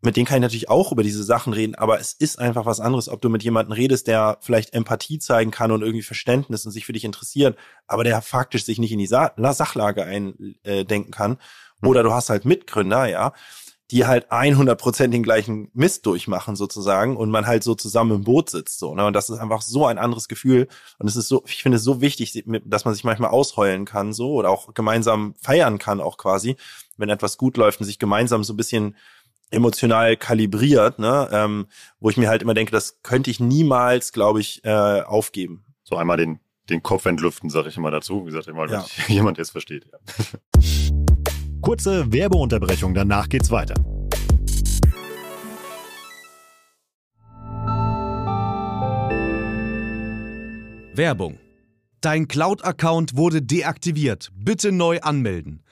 mit denen kann ich natürlich auch über diese Sachen reden, aber es ist einfach was anderes, ob du mit jemandem redest, der vielleicht Empathie zeigen kann und irgendwie Verständnis und sich für dich interessiert, aber der faktisch sich nicht in die Sa- Sachlage eindenken kann. Oder du hast halt Mitgründer, ja, die halt hundert Prozent den gleichen Mist durchmachen sozusagen und man halt so zusammen im Boot sitzt. So, ne? Und das ist einfach so ein anderes Gefühl und es ist so, ich finde es so wichtig, dass man sich manchmal ausheulen kann so oder auch gemeinsam feiern kann auch quasi, wenn etwas gut läuft und sich gemeinsam so ein bisschen emotional kalibriert, ne? ähm, wo ich mir halt immer denke, das könnte ich niemals, glaube ich, äh, aufgeben. So einmal den, den Kopf entlüften, sage ich immer dazu, wie gesagt, einmal, ja. Wenn jemand es versteht. Ja. Kurze Werbeunterbrechung, danach geht's weiter. Werbung. Dein Cloud-Account wurde deaktiviert. Bitte neu anmelden.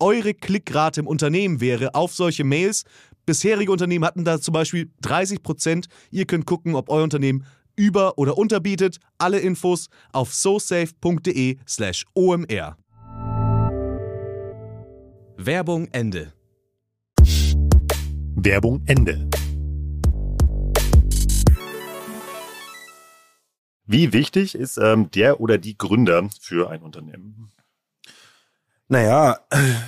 eure Klickrate im Unternehmen wäre auf solche Mails. Bisherige Unternehmen hatten da zum Beispiel dreißig Prozent. Ihr könnt gucken, ob euer Unternehmen über- oder unterbietet. Alle Infos auf sosafe.de slash omr. Werbung Ende. Werbung Ende. Wie wichtig ist ähm, der oder die Gründer für ein Unternehmen? Naja,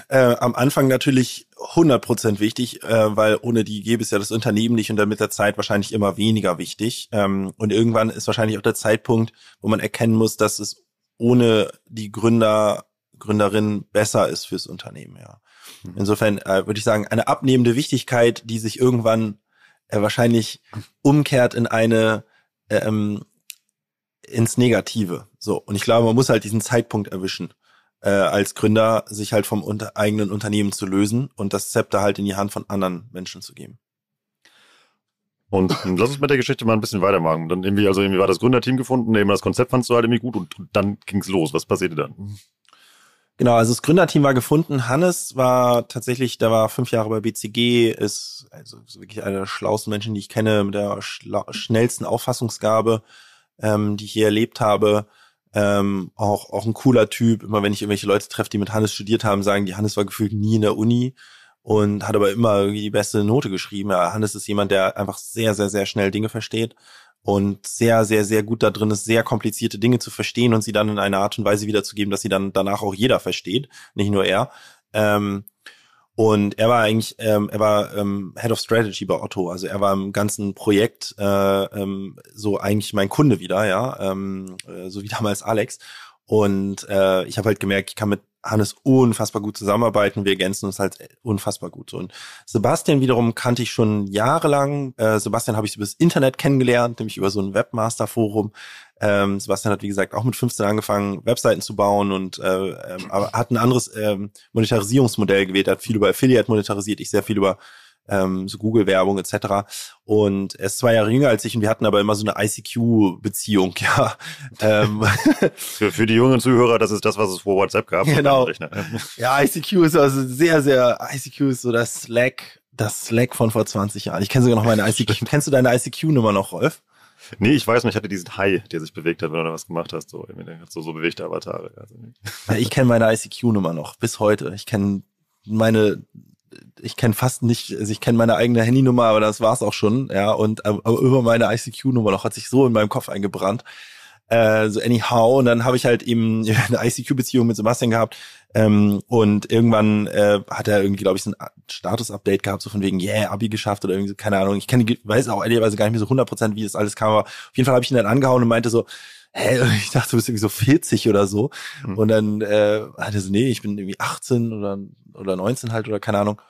äh, am Anfang natürlich hundert Prozent wichtig, äh, weil ohne die gäbe es ja das Unternehmen nicht und dann mit der Zeit wahrscheinlich immer weniger wichtig. Ähm, und irgendwann ist wahrscheinlich auch der Zeitpunkt, wo man erkennen muss, dass es ohne die Gründer, Gründerin besser ist fürs Unternehmen. Ja. Insofern äh, würde ich sagen, eine abnehmende Wichtigkeit, die sich irgendwann äh, wahrscheinlich umkehrt in eine... Ähm, ins Negative. So. Und ich glaube, man muss halt diesen Zeitpunkt erwischen, äh, als Gründer sich halt vom unter- eigenen Unternehmen zu lösen und das Zepter halt in die Hand von anderen Menschen zu geben. Und lass uns mit der Geschichte mal ein bisschen weitermachen. Dann irgendwie, also irgendwie war das Gründerteam gefunden, eben das Konzept fandst du halt irgendwie gut und, und dann ging's los. Was passierte dann? Genau, also das Gründerteam war gefunden. Hannes war tatsächlich, der war fünf Jahre bei B C G, ist also wirklich einer der schlauesten Menschen, die ich kenne, mit der schla- schnellsten Auffassungsgabe, Ähm, die ich hier erlebt habe, ähm, auch auch ein cooler Typ. Immer wenn ich irgendwelche Leute treffe, die mit Hannes studiert haben, sagen die, Hannes war gefühlt nie in der Uni und hat aber immer irgendwie die beste Note geschrieben. Ja, Hannes ist jemand, der einfach sehr, sehr, sehr schnell Dinge versteht und sehr, sehr, sehr gut da drin ist, sehr komplizierte Dinge zu verstehen und sie dann in einer Art und Weise wiederzugeben, dass sie dann danach auch jeder versteht, nicht nur er. Ähm, Und er war eigentlich, ähm, er war ähm, Head of Strategy bei Otto, also er war im ganzen Projekt äh, ähm, so eigentlich mein Kunde wieder, ja, ähm, äh, so wie damals Alex. Und äh, ich habe halt gemerkt, ich kann mit Hannes unfassbar gut zusammenarbeiten, wir ergänzen uns halt unfassbar gut. Und Sebastian wiederum kannte ich schon jahrelang. Äh, Sebastian habe ich übers Internet kennengelernt, nämlich über so ein Webmaster-Forum. Ähm, Sebastian hat, wie gesagt, auch mit fünfzehn angefangen, Webseiten zu bauen und äh, äh, hat ein anderes äh, Monetarisierungsmodell gewählt. Er hat viel über Affiliate monetarisiert, ich sehr viel über ähm, so Google-Werbung et cetera. Und er ist zwei Jahre jünger als ich und wir hatten aber immer so eine I C Q-Beziehung, ja. Ähm. für, für die jungen Zuhörer, das ist das, was es vor WhatsApp gab. Genau. Ja, I C Q ist also sehr, sehr, I C Q ist so das Slack, das Slack von vor zwanzig Jahren. Ich kenne sogar noch meine I C Q. Kennst du deine I C Q-Nummer noch, Rolf? Nee, ich weiß nicht, ich hatte diesen Hai, der sich bewegt hat, wenn du da was gemacht hast. So, so, so bewegte Avatare. Also ja, ich kenne meine I C Q-Nummer noch, bis heute. Ich kenne meine, ich kenne fast nicht, also ich kenne meine eigene Handynummer, aber das war's auch schon. Ja, und aber über meine I C Q-Nummer noch, hat sich so in meinem Kopf eingebrannt. Äh, so anyhow, und dann habe ich halt eben eine I C Q-Beziehung mit Sebastian gehabt ähm, und irgendwann äh, hat er irgendwie, glaube ich, so ein Status-Update gehabt, so von wegen, yeah, Abi geschafft oder irgendwie so, keine Ahnung, ich kann, weiß auch ehrlicherweise gar nicht mehr so hundert Prozent, wie das alles kam, aber auf jeden Fall habe ich ihn dann angehauen und meinte so, hä, ich dachte, du bist irgendwie so vierzig oder so, mhm. Und dann äh, hat er so, nee, ich bin irgendwie achtzehn oder oder neunzehn halt oder keine Ahnung.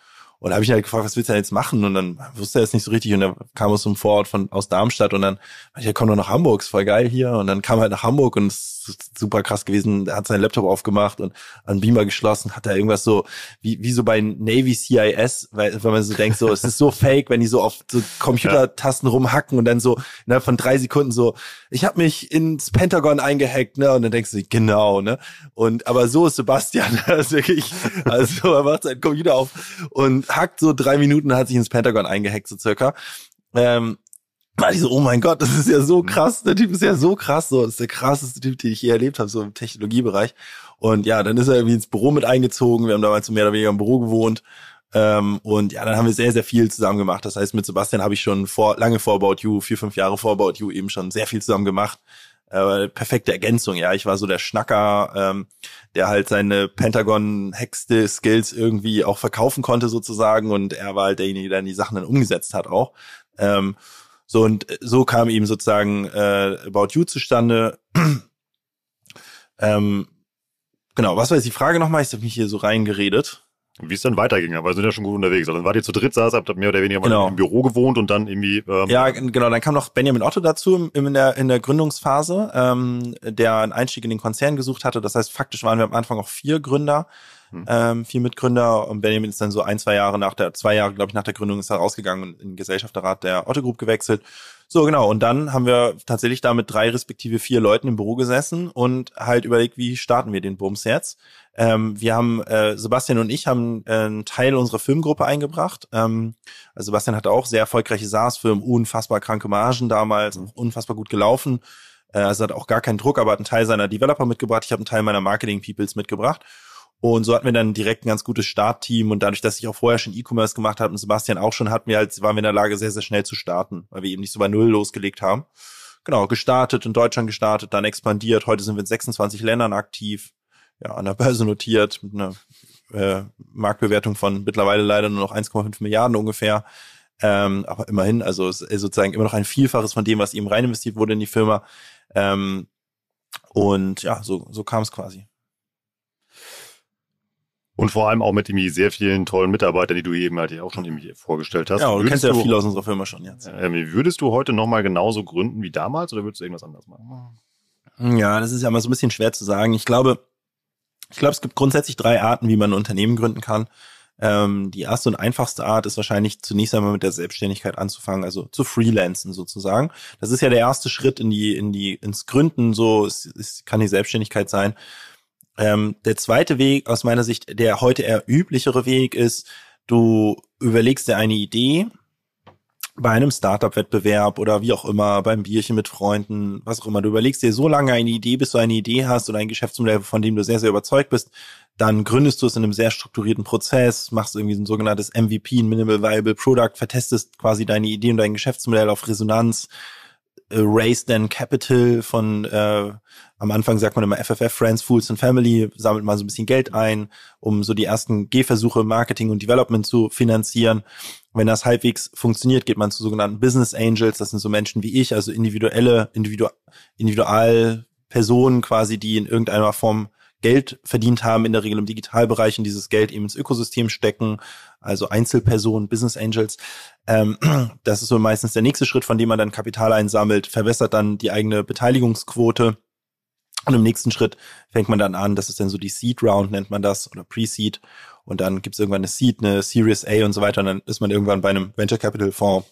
Und da habe ich ihn halt gefragt, was willst du denn jetzt machen? Und dann wusste er es nicht so richtig. Und er kam aus einem Vorort von aus Darmstadt. Und dann meinte ich, er kommt doch nach Hamburg, ist voll geil hier. Und dann kam er halt nach Hamburg und es ist super krass gewesen. Er hat seinen Laptop aufgemacht und an Beamer geschlossen, hat da irgendwas so, wie wie so bei Navy C I S, weil wenn man so denkt, so es ist so fake, wenn die so auf so Computertasten rumhacken und dann so innerhalb von drei Sekunden so, ich habe mich ins Pentagon eingehackt, ne? Und dann denkst du, genau, ne? Und aber so ist Sebastian, also wirklich, also er macht seinen Computer auf und hackt so drei Minuten, hat sich ins Pentagon eingehackt, so circa. Ähm, war ich so, oh mein Gott, das ist ja so krass, der Typ ist ja so krass, so, das ist der krasseste Typ, den ich je erlebt habe, so im Technologiebereich. Und ja, dann ist er irgendwie ins Büro mit eingezogen, wir haben damals so mehr oder weniger im Büro gewohnt. Ähm, und ja, dann haben wir sehr, sehr viel zusammen gemacht. Das heißt, mit Sebastian habe ich schon vor, lange vor About You, vier, fünf Jahre vor About You eben schon sehr viel zusammen gemacht. Äh, perfekte Ergänzung, ja. Ich war so der Schnacker, ähm, der halt seine Pentagon-Hex-Skills irgendwie auch verkaufen konnte sozusagen und er war halt derjenige, der die Sachen dann umgesetzt hat auch. Ähm, so und so kam eben sozusagen äh, About You zustande. ähm, genau, was war jetzt die Frage nochmal? Ich habe mich hier so reingeredet. Wie es dann weiterging, aber wir sind ja schon gut unterwegs. Also dann wart ihr zu dritt, saß, habt mehr oder weniger mal genau. Im Büro gewohnt und dann irgendwie... Ähm ja, genau, dann kam noch Benjamin Otto dazu in der, in der Gründungsphase, ähm, der einen Einstieg in den Konzern gesucht hatte. Das heißt, faktisch waren wir am Anfang auch vier Gründer, hm. ähm, vier Mitgründer und Benjamin ist dann so ein, zwei Jahre nach der, zwei Jahre, glaube ich, nach der Gründung ist er rausgegangen und in den Gesellschafterrat der Otto Group gewechselt. So, genau, und dann haben wir tatsächlich da mit drei respektive vier Leuten im Büro gesessen und halt überlegt, wie starten wir den Bums jetzt. Ähm, wir haben, äh, Sebastian und ich haben äh, einen Teil unserer Firmengruppe eingebracht. Ähm, also Sebastian hatte auch sehr erfolgreiche SaaS-Firmen, unfassbar kranke Margen damals, mhm. unfassbar gut gelaufen. Äh, also hat auch gar keinen Druck, aber hat einen Teil seiner Developer mitgebracht. Ich habe einen Teil meiner Marketing-Peoples mitgebracht. Und so hatten wir dann direkt ein ganz gutes Startteam. Und dadurch, dass ich auch vorher schon E-Commerce gemacht habe und Sebastian auch schon, hatten wir halt, waren wir in der Lage, sehr, sehr schnell zu starten, weil wir eben nicht so bei Null losgelegt haben. Genau, gestartet, in Deutschland gestartet, dann expandiert. Heute sind wir in sechsundzwanzig Ländern aktiv, ja, an der Börse notiert, mit einer äh, Marktbewertung von mittlerweile leider nur noch eins Komma fünf Milliarden ungefähr. Ähm, aber immerhin, also es ist sozusagen immer noch ein Vielfaches von dem, was eben rein investiert wurde in die Firma. Ähm, und ja, so, so kam es quasi. Und vor allem auch mit irgendwie sehr vielen tollen Mitarbeitern, die du eben halt auch schon irgendwie vorgestellt hast. Ja, du kennst ja viele aus unserer Firma schon jetzt. Ähm, würdest du heute nochmal genauso gründen wie damals oder würdest du irgendwas anderes machen? Ja, das ist ja immer so ein bisschen schwer zu sagen. Ich glaube, ich glaube, es gibt grundsätzlich drei Arten, wie man ein Unternehmen gründen kann. Ähm, die erste und einfachste Art ist wahrscheinlich zunächst einmal mit der Selbstständigkeit anzufangen, also zu freelancen sozusagen. Das ist ja der erste Schritt in die, in die, ins Gründen, so es, es kann die Selbstständigkeit sein. Ähm, der zweite Weg, aus meiner Sicht, der heute eher üblichere Weg ist, du überlegst dir eine Idee bei einem Startup-Wettbewerb oder wie auch immer, beim Bierchen mit Freunden, was auch immer. Du überlegst dir so lange eine Idee, bis du eine Idee hast oder ein Geschäftsmodell, von dem du sehr, sehr überzeugt bist. Dann gründest du es in einem sehr strukturierten Prozess, machst irgendwie so ein sogenanntes M V P, ein Minimal Viable Product, vertestest quasi deine Idee und dein Geschäftsmodell auf Resonanz, äh, raise then Capital von... Äh, Am Anfang sagt man immer F F F, Friends, Fools and Family, sammelt mal so ein bisschen Geld ein, um so die ersten Gehversuche Marketing und Development zu finanzieren. Wenn das halbwegs funktioniert, geht man zu sogenannten Business Angels, das sind so Menschen wie ich, also individuelle, Individu- Individualpersonen quasi, die in irgendeiner Form Geld verdient haben, in der Regel im Digitalbereich und dieses Geld eben ins Ökosystem stecken, also Einzelpersonen, Business Angels. Ähm, das ist so meistens der nächste Schritt, von dem man dann Kapital einsammelt, verbessert dann die eigene Beteiligungsquote. Und im nächsten Schritt fängt man dann an, das ist dann so die Seed-Round, nennt man das, oder Pre-Seed. Und dann gibt es irgendwann eine Seed, eine Series A und so weiter. Und dann ist man irgendwann bei einem Venture-Capital-Fonds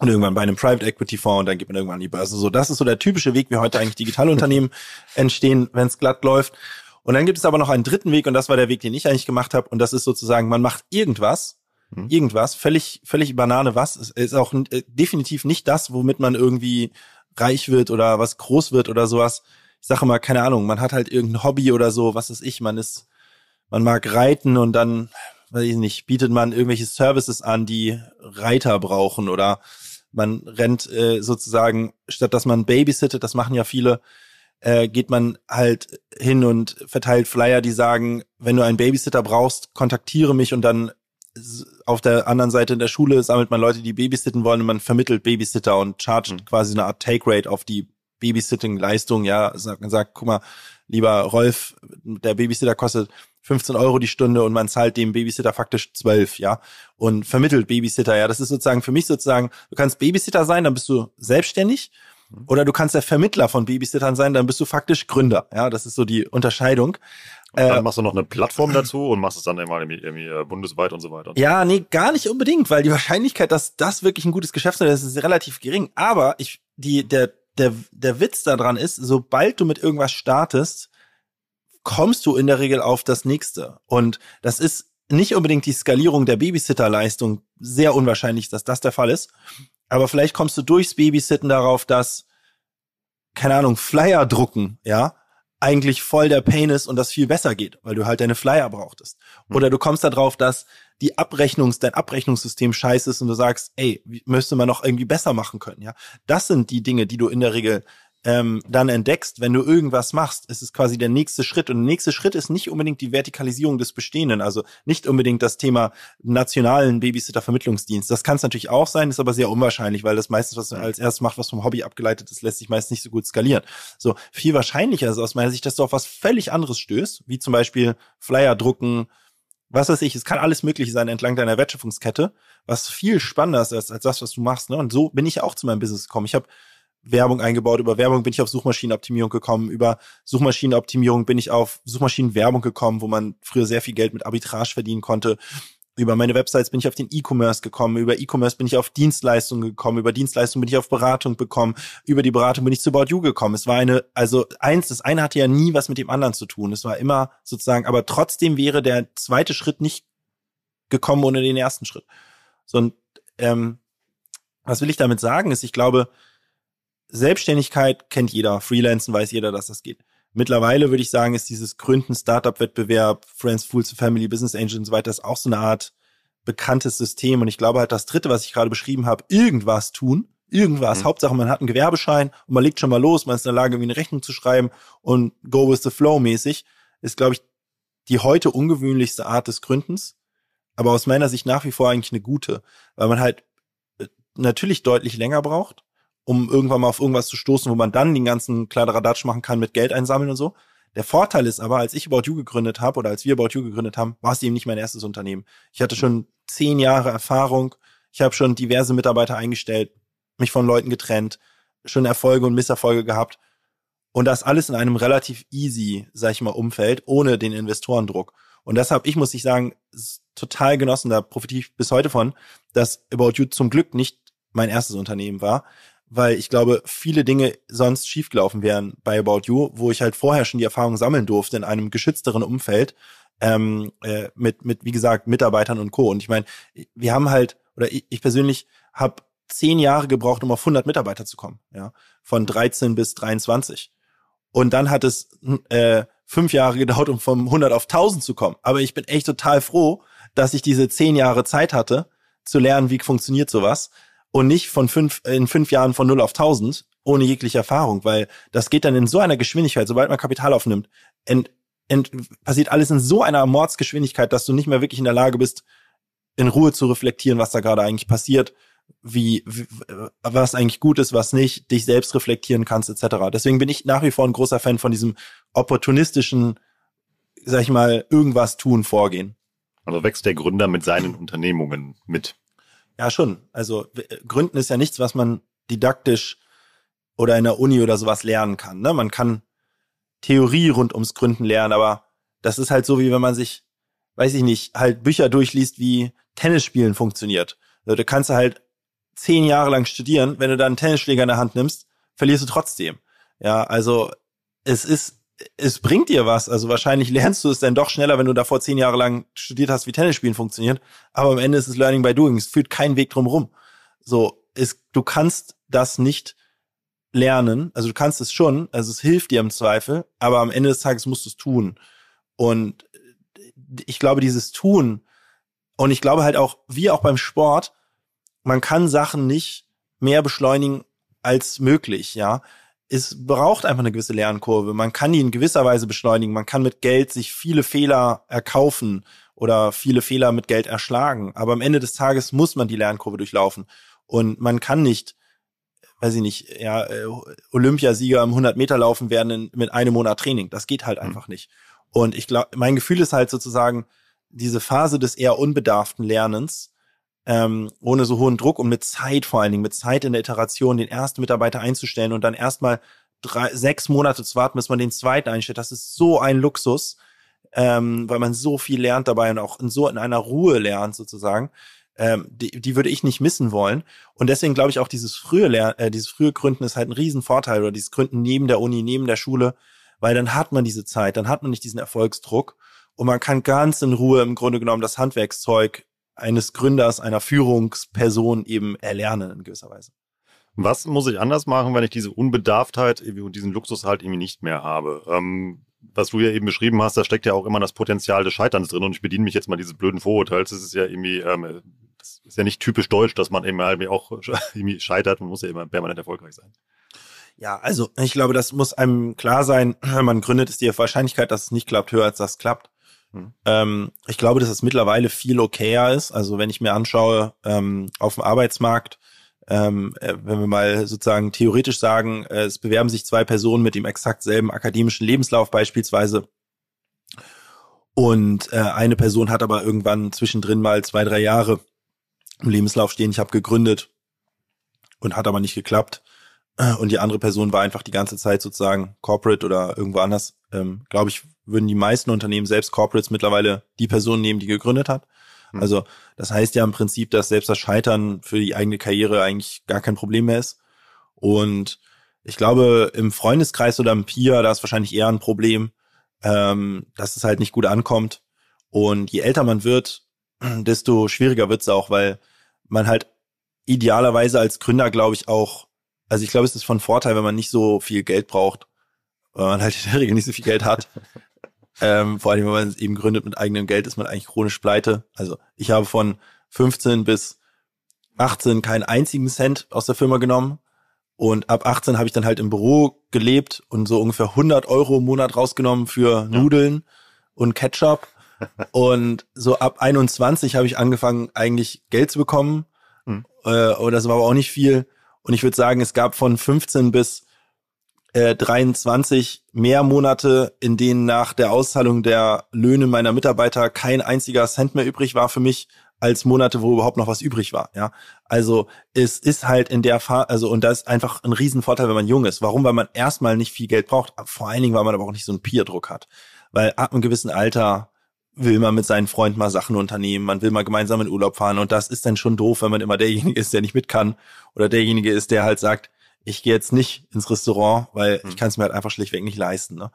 und irgendwann bei einem Private-Equity-Fonds und dann geht man irgendwann an die Börse. So, das ist so der typische Weg, wie heute eigentlich Digitalunternehmen entstehen, wenn es glatt läuft. Und dann gibt es aber noch einen dritten Weg und das war der Weg, den ich eigentlich gemacht habe. Und das ist sozusagen, man macht irgendwas, mhm. irgendwas, völlig völlig Banane was. Es ist auch äh, definitiv nicht das, womit man irgendwie reich wird oder was groß wird oder sowas. Ich sage mal, keine Ahnung, man hat halt irgendein Hobby oder so, was weiß ich, man ist, man mag reiten und dann, weiß ich nicht, bietet man irgendwelche Services an, die Reiter brauchen oder man rennt äh, sozusagen, statt dass man babysittet, das machen ja viele, äh, geht man halt hin und verteilt Flyer, die sagen, wenn du einen Babysitter brauchst, kontaktiere mich und dann auf der anderen Seite in der Schule sammelt man Leute, die babysitten wollen und man vermittelt Babysitter und chargt mhm. quasi eine Art Take-Rate auf die Babysitting-Leistung, ja, sagt, sagt, guck mal, lieber Rolf, der Babysitter kostet fünfzehn Euro die Stunde und man zahlt dem Babysitter faktisch zwölf, ja, und vermittelt Babysitter, ja, das ist sozusagen für mich sozusagen, du kannst Babysitter sein, dann bist du selbstständig oder du kannst der Vermittler von Babysittern sein, dann bist du faktisch Gründer, ja, das ist so die Unterscheidung. Und dann machst du noch eine Plattform dazu und machst es dann einmal irgendwie, irgendwie bundesweit und so weiter. Ja, nee, gar nicht unbedingt, weil die Wahrscheinlichkeit, dass das wirklich ein gutes Geschäftsmodell ist, ist relativ gering, aber ich, die, der Der, der Witz daran ist, sobald du mit irgendwas startest, kommst du in der Regel auf das Nächste. Und das ist nicht unbedingt die Skalierung der Babysitter-Leistung. Sehr unwahrscheinlich, dass das der Fall ist. Aber vielleicht kommst du durchs Babysitten darauf, dass, keine Ahnung, Flyer drucken, ja, eigentlich voll der Pain ist und das viel besser geht, weil du halt deine Flyer brauchtest. Oder du kommst darauf, dass die Abrechnungs, dein Abrechnungssystem scheiße ist und du sagst, ey, müsste man noch irgendwie besser machen können, ja. Das sind die Dinge, die du in der Regel ähm, dann entdeckst, wenn du irgendwas machst. Es ist quasi der nächste Schritt und der nächste Schritt ist nicht unbedingt die Vertikalisierung des Bestehenden, also nicht unbedingt das Thema nationalen Babysitter-Vermittlungsdienst. Das kann es natürlich auch sein, ist aber sehr unwahrscheinlich, weil das meistens, was man als erstes macht, was vom Hobby abgeleitet ist, lässt sich meist nicht so gut skalieren. So, viel wahrscheinlicher ist aus meiner Sicht, dass du auf was völlig anderes stößt, wie zum Beispiel Flyer drucken, was weiß ich, es kann alles möglich sein entlang deiner Wertschöpfungskette, was viel spannender ist als, als das, was du machst. Ne? Und so bin ich auch zu meinem Business gekommen. Ich habe Werbung eingebaut, über Werbung bin ich auf Suchmaschinenoptimierung gekommen, über Suchmaschinenoptimierung bin ich auf Suchmaschinenwerbung gekommen, wo man früher sehr viel Geld mit Arbitrage verdienen konnte. Über meine Websites bin ich auf den E-Commerce gekommen, über E-Commerce bin ich auf Dienstleistungen gekommen, über Dienstleistungen bin ich auf Beratung gekommen, über die Beratung bin ich zu About You gekommen. Es war eine, also eins, das eine hatte ja nie was mit dem anderen zu tun. Es war immer sozusagen, aber trotzdem wäre der zweite Schritt nicht gekommen ohne den ersten Schritt. So, und ähm, was will ich damit sagen, ist, ich glaube, Selbstständigkeit kennt jeder, Freelancen weiß jeder, dass das geht. Mittlerweile würde ich sagen, ist dieses Gründen, Startup-Wettbewerb, Friends, Fools, Family, Business Angels und so weiter, ist auch so eine Art bekanntes System. Und ich glaube halt, das Dritte, was ich gerade beschrieben habe, irgendwas tun, irgendwas. Mhm. Hauptsache, man hat einen Gewerbeschein und man legt schon mal los, man ist in der Lage, irgendwie eine Rechnung zu schreiben und go with the flow mäßig, ist, glaube ich, die heute ungewöhnlichste Art des Gründens. Aber aus meiner Sicht nach wie vor eigentlich eine gute, weil man halt natürlich deutlich länger braucht, um irgendwann mal auf irgendwas zu stoßen, wo man dann den ganzen Kladderadatsch machen kann mit Geld einsammeln und so. Der Vorteil ist aber, als ich About You gegründet habe oder als wir About You gegründet haben, war es eben nicht mein erstes Unternehmen. Ich hatte schon zehn Jahre Erfahrung, ich habe schon diverse Mitarbeiter eingestellt, mich von Leuten getrennt, schon Erfolge und Misserfolge gehabt und das alles in einem relativ easy, sag ich mal, Umfeld, ohne den Investorendruck. Und deshalb, ich muss ich sagen, total genossen, da profitiere ich bis heute von, dass About You zum Glück nicht mein erstes Unternehmen war, weil ich glaube, viele Dinge sonst schiefgelaufen wären bei About You, wo ich halt vorher schon die Erfahrung sammeln durfte in einem geschützteren Umfeld ähm, äh, mit, mit, wie gesagt, Mitarbeitern und Co. Und ich meine, wir haben halt, oder ich, ich persönlich habe zehn Jahre gebraucht, um auf hundert Mitarbeiter zu kommen, ja, von dreizehn bis dreiundzwanzig. Und dann hat es äh, fünf Jahre gedauert, um von hundert auf tausend zu kommen. Aber ich bin echt total froh, dass ich diese zehn Jahre Zeit hatte, zu lernen, wie funktioniert sowas. Und nicht von fünf, in fünf Jahren von null auf tausend, ohne jegliche Erfahrung, weil das geht dann in so einer Geschwindigkeit, sobald man Kapital aufnimmt, ent, ent, passiert alles in so einer Mordsgeschwindigkeit, dass du nicht mehr wirklich in der Lage bist, in Ruhe zu reflektieren, was da gerade eigentlich passiert, wie, wie was eigentlich gut ist, was nicht, dich selbst reflektieren kannst, et cetera. Deswegen bin ich nach wie vor ein großer Fan von diesem opportunistischen, sag ich mal, irgendwas tun, vorgehen. Also wächst der Gründer mit seinen Unternehmungen mit. Ja, schon. Also Gründen ist ja nichts, was man didaktisch oder in der Uni oder sowas lernen kann. Ne? Man kann Theorie rund ums Gründen lernen, aber das ist halt so, wie wenn man sich, weiß ich nicht, halt Bücher durchliest, wie Tennisspielen funktioniert. Also, da kannst du halt zehn Jahre lang studieren, wenn du dann einen Tennisschläger in der Hand nimmst, verlierst du trotzdem. Ja, also es ist, es bringt dir was. Also wahrscheinlich lernst du es dann doch schneller, wenn du davor zehn Jahre lang studiert hast, wie Tennisspielen funktioniert. Aber am Ende ist es Learning by Doing. Es führt keinen Weg drum rum. So, es, du kannst das nicht lernen. Also du kannst es schon. Also es hilft dir im Zweifel. Aber am Ende des Tages musst du es tun. Und ich glaube, dieses Tun, und ich glaube halt auch, wie auch beim Sport, man kann Sachen nicht mehr beschleunigen als möglich, ja. Es braucht einfach eine gewisse Lernkurve. Man kann die in gewisser Weise beschleunigen. Man kann mit Geld sich viele Fehler erkaufen oder viele Fehler mit Geld erschlagen. Aber am Ende des Tages muss man die Lernkurve durchlaufen. Und man kann nicht, weiß ich nicht, ja, Olympiasieger im hundert-Meter-Laufen werden in, mit einem Monat Training. Das geht halt einfach nicht. Und ich glaube, mein Gefühl ist halt sozusagen diese Phase des eher unbedarften Lernens, Ähm, ohne so hohen Druck und mit Zeit, vor allen Dingen mit Zeit in der Iteration, den ersten Mitarbeiter einzustellen und dann erstmal drei, sechs Monate zu warten, bis man den zweiten einstellt. Das ist so ein Luxus, ähm, weil man so viel lernt dabei und auch in so in einer Ruhe lernt sozusagen. Ähm, die, die würde ich nicht missen wollen. Und deswegen glaube ich auch, dieses frühe Lern, äh, dieses frühe Gründen ist halt ein Riesenvorteil, oder dieses Gründen neben der Uni, neben der Schule, weil dann hat man diese Zeit, dann hat man nicht diesen Erfolgsdruck und man kann ganz in Ruhe im Grunde genommen das Handwerkszeug eines Gründers, einer Führungsperson eben erlernen in gewisser Weise. Was muss ich anders machen, wenn ich diese Unbedarftheit und diesen Luxus halt irgendwie nicht mehr habe? Ähm, was du ja eben beschrieben hast, da steckt ja auch immer das Potenzial des Scheiterns drin, und ich bediene mich jetzt mal dieses blöden Vorurteils. Das ist ja irgendwie, ähm, das ist ja nicht typisch deutsch, dass man eben halt auch irgendwie scheitert. Man muss ja immer permanent erfolgreich sein. Ja, also ich glaube, das muss einem klar sein, wenn man gründet, ist die Wahrscheinlichkeit, dass es nicht klappt, höher als das klappt. Hm. Ähm, ich glaube, dass es mittlerweile viel okayer ist. Also wenn ich mir anschaue, ähm, auf dem Arbeitsmarkt, ähm, äh, wenn wir mal sozusagen theoretisch sagen, äh, es bewerben sich zwei Personen mit dem exakt selben akademischen Lebenslauf beispielsweise, und äh, eine Person hat aber irgendwann zwischendrin mal zwei, drei Jahre im Lebenslauf stehen, ich habe gegründet, und hat aber nicht geklappt, und die andere Person war einfach die ganze Zeit sozusagen Corporate oder irgendwo anders. Ähm, glaube ich, würden die meisten Unternehmen, selbst Corporates, mittlerweile die Person nehmen, die gegründet hat. Mhm. Also das heißt ja im Prinzip, dass selbst das Scheitern für die eigene Karriere eigentlich gar kein Problem mehr ist. Und ich glaube, im Freundeskreis oder im Peer, da ist wahrscheinlich eher ein Problem, ähm, dass es halt nicht gut ankommt. Und je älter man wird, desto schwieriger wird's auch, weil man halt idealerweise als Gründer, glaube ich, auch, also ich glaube, es ist von Vorteil, wenn man nicht so viel Geld braucht, weil man halt in der Regel nicht so viel Geld hat. ähm, vor allem, wenn man es eben gründet mit eigenem Geld, ist man eigentlich chronisch pleite. Also ich habe von fünfzehn bis achtzehn keinen einzigen Cent aus der Firma genommen. Und ab achtzehn habe ich dann halt im Büro gelebt und so ungefähr hundert Euro im Monat rausgenommen für Nudeln ja. und Ketchup. Und so ab einundzwanzig habe ich angefangen, eigentlich Geld zu bekommen. Mhm. Äh, das war aber auch nicht viel. Und ich würde sagen, es gab von fünfzehn bis äh, dreiundzwanzig mehr Monate, in denen nach der Auszahlung der Löhne meiner Mitarbeiter kein einziger Cent mehr übrig war für mich, als Monate, wo überhaupt noch was übrig war. Ja, also es ist halt in der Phase, also und das ist einfach ein Riesenvorteil, wenn man jung ist. Warum? Weil man erstmal nicht viel Geld braucht. Vor allen Dingen, weil man aber auch nicht so einen Peer-Druck hat. Weil ab einem gewissen Alter will man mit seinen Freunden mal Sachen unternehmen, man will mal gemeinsam in Urlaub fahren und das ist dann schon doof, wenn man immer derjenige ist, der nicht mit kann oder derjenige ist, der halt sagt, ich gehe jetzt nicht ins Restaurant, weil mhm. ich kann es mir halt einfach schlichtweg nicht leisten. Ne?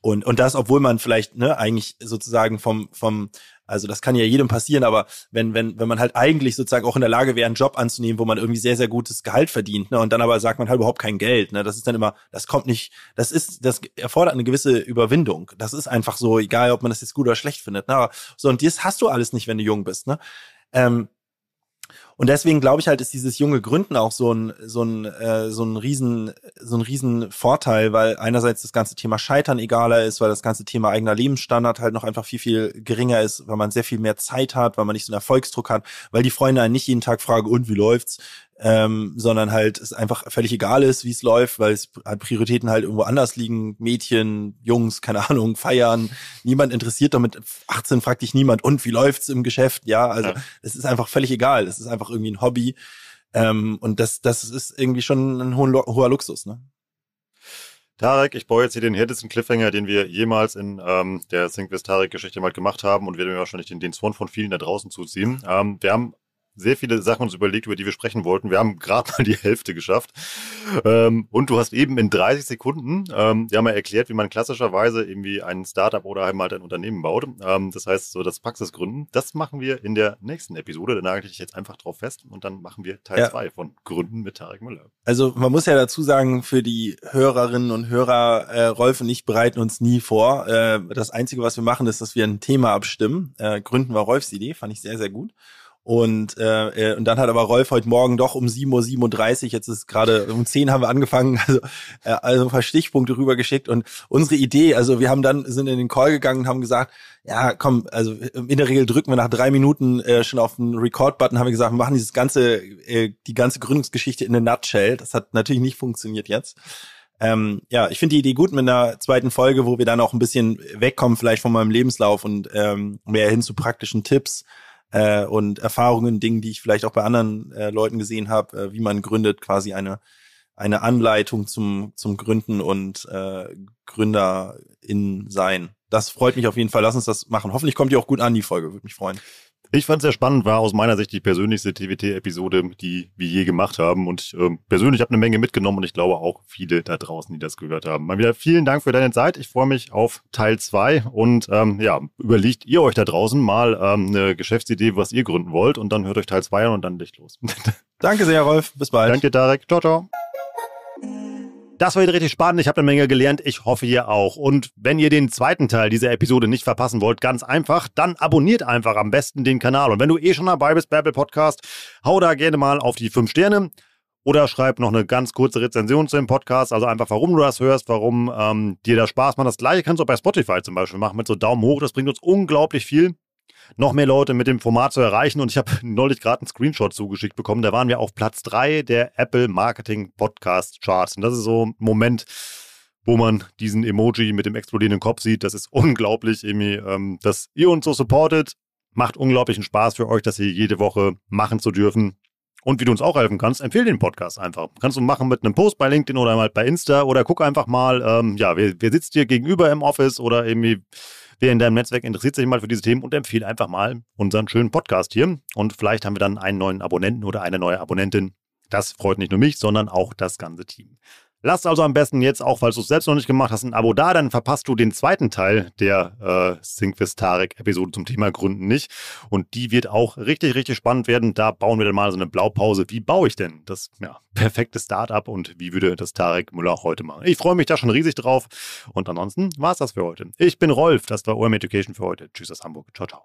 Und und das, obwohl man vielleicht ne eigentlich sozusagen vom vom also das kann ja jedem passieren, aber wenn wenn wenn man halt eigentlich sozusagen auch in der Lage wäre, einen Job anzunehmen, wo man irgendwie sehr sehr gutes Gehalt verdient, ne, und dann aber sagt man halt überhaupt kein Geld, ne, das ist dann immer, das kommt nicht, das ist, das erfordert eine gewisse Überwindung. Das ist einfach so, egal, ob man das jetzt gut oder schlecht findet, ne, aber so und das hast du alles nicht, wenn du jung bist, ne. Ähm, und deswegen glaube ich halt, ist dieses junge Gründen auch so ein so ein äh, so ein riesen so ein riesen Vorteil, weil einerseits das ganze Thema Scheitern egaler ist, weil das ganze Thema eigener Lebensstandard halt noch einfach viel viel geringer ist, weil man sehr viel mehr Zeit hat, weil man nicht so einen Erfolgsdruck hat, weil die Freunde einen nicht jeden Tag fragen, und wie läuft's, ähm, sondern halt es einfach völlig egal ist, wie es läuft, weil es Prioritäten halt irgendwo anders liegen, Mädchen, Jungs, keine Ahnung, feiern, niemand interessiert, damit achtzehn fragt dich niemand, und wie läuft's im Geschäft, ja, also ja. Es ist einfach völlig egal, es ist einfach irgendwie ein Hobby, ähm, und das das ist irgendwie schon ein hoher Luxus, ne? Tarek, ich baue jetzt hier den härtesten Cliffhanger, den wir jemals in ähm, der Think with Tarek-Geschichte mal gemacht haben und werde mir wahrscheinlich den, den Zorn von vielen da draußen zuziehen. Ähm, wir haben sehr viele Sachen uns überlegt, über die wir sprechen wollten. Wir haben gerade mal die Hälfte geschafft. Ähm, und du hast eben in dreißig Sekunden, ähm, wir haben ja erklärt, wie man klassischerweise irgendwie ein Startup oder halt ein Unternehmen baut. Ähm, das heißt, so das Praxisgründen, das machen wir in der nächsten Episode. Da nagel ich jetzt einfach drauf fest und dann machen wir Teil zwei ja. von Gründen mit Tarek Müller. Also man muss ja dazu sagen, für die Hörerinnen und Hörer, äh, Rolf und ich bereiten uns nie vor. Äh, das Einzige, was wir machen, ist, dass wir ein Thema abstimmen. Äh, Gründen war Rolfs Idee, fand ich sehr, sehr gut. Und äh, und dann hat aber Rolf heute Morgen doch um sieben Uhr siebenunddreißig, jetzt ist gerade um zehn haben wir angefangen, also äh, also ein paar Stichpunkte rübergeschickt und unsere Idee, also wir haben dann, sind in den Call gegangen und haben gesagt, ja komm, also in der Regel drücken wir nach drei Minuten äh, schon auf den Record-Button, haben wir gesagt, wir machen dieses ganze, äh, die ganze Gründungsgeschichte in a nutshell, das hat natürlich nicht funktioniert jetzt. Ähm, ja, ich finde die Idee gut mit einer zweiten Folge, wo wir dann auch ein bisschen wegkommen vielleicht von meinem Lebenslauf und ähm, mehr hin zu praktischen Tipps, Äh, und Erfahrungen, Dingen, die ich vielleicht auch bei anderen äh, Leuten gesehen habe, äh, wie man gründet, quasi eine eine Anleitung zum zum Gründen und äh, GründerInnen sein. Das freut mich auf jeden Fall. Lass uns das machen. Hoffentlich kommt ihr auch gut an, die Folge. Würde mich freuen. Ich fand es sehr spannend, war aus meiner Sicht die persönlichste T W T-Episode, die wir je gemacht haben. Und ich, ähm, persönlich habe eine Menge mitgenommen und ich glaube auch viele da draußen, die das gehört haben. Mal wieder vielen Dank für deine Zeit. Ich freue mich auf Teil zwei und ähm, ja, überlegt ihr euch da draußen mal ähm, eine Geschäftsidee, was ihr gründen wollt, und dann hört euch Teil zwei an und dann legt los. Danke sehr, Rolf. Bis bald. Danke, Tarek. Ciao, ciao. Das war jetzt richtig spannend. Ich habe eine Menge gelernt. Ich hoffe, ihr auch. Und wenn ihr den zweiten Teil dieser Episode nicht verpassen wollt, ganz einfach, dann abonniert einfach am besten den Kanal. Und wenn du eh schon dabei bist bei Apple Podcast, hau da gerne mal auf die fünf Sterne oder schreib noch eine ganz kurze Rezension zu dem Podcast. Also einfach, warum du das hörst, warum ähm, dir da Spaß macht. Das Gleiche kannst du bei Spotify zum Beispiel machen mit so Daumen hoch. Das bringt uns unglaublich viel, noch mehr Leute mit dem Format zu erreichen. Und ich habe neulich gerade einen Screenshot zugeschickt bekommen. Da waren wir auf Platz drei der Apple Marketing Podcast Charts. Und das ist so ein Moment, wo man diesen Emoji mit dem explodierenden Kopf sieht. Das ist unglaublich, irgendwie, ähm, dass ihr uns so supportet. Macht unglaublichen Spaß für euch, das hier jede Woche machen zu dürfen. Und wie du uns auch helfen kannst, empfehle den Podcast einfach. Kannst du machen mit einem Post bei LinkedIn oder mal bei Insta oder guck einfach mal, ähm, ja, wer, wer sitzt dir gegenüber im Office oder irgendwie wer in deinem Netzwerk interessiert sich mal für diese Themen, und empfehle einfach mal unseren schönen Podcast hier. Und vielleicht haben wir dann einen neuen Abonnenten oder eine neue Abonnentin. Das freut nicht nur mich, sondern auch das ganze Team. Lass also am besten jetzt, auch falls du es selbst noch nicht gemacht hast, ein Abo da, dann verpasst du den zweiten Teil der äh, Think with Tarek-Episode zum Thema Gründen nicht. Und die wird auch richtig, richtig spannend werden. Da bauen wir dann mal so eine Blaupause. Wie baue ich denn das ja, perfekte Startup und wie würde das Tarek Müller heute machen? Ich freue mich da schon riesig drauf. Und ansonsten war es das für heute. Ich bin Rolf, das war O M R Education für heute. Tschüss aus Hamburg. Ciao, ciao.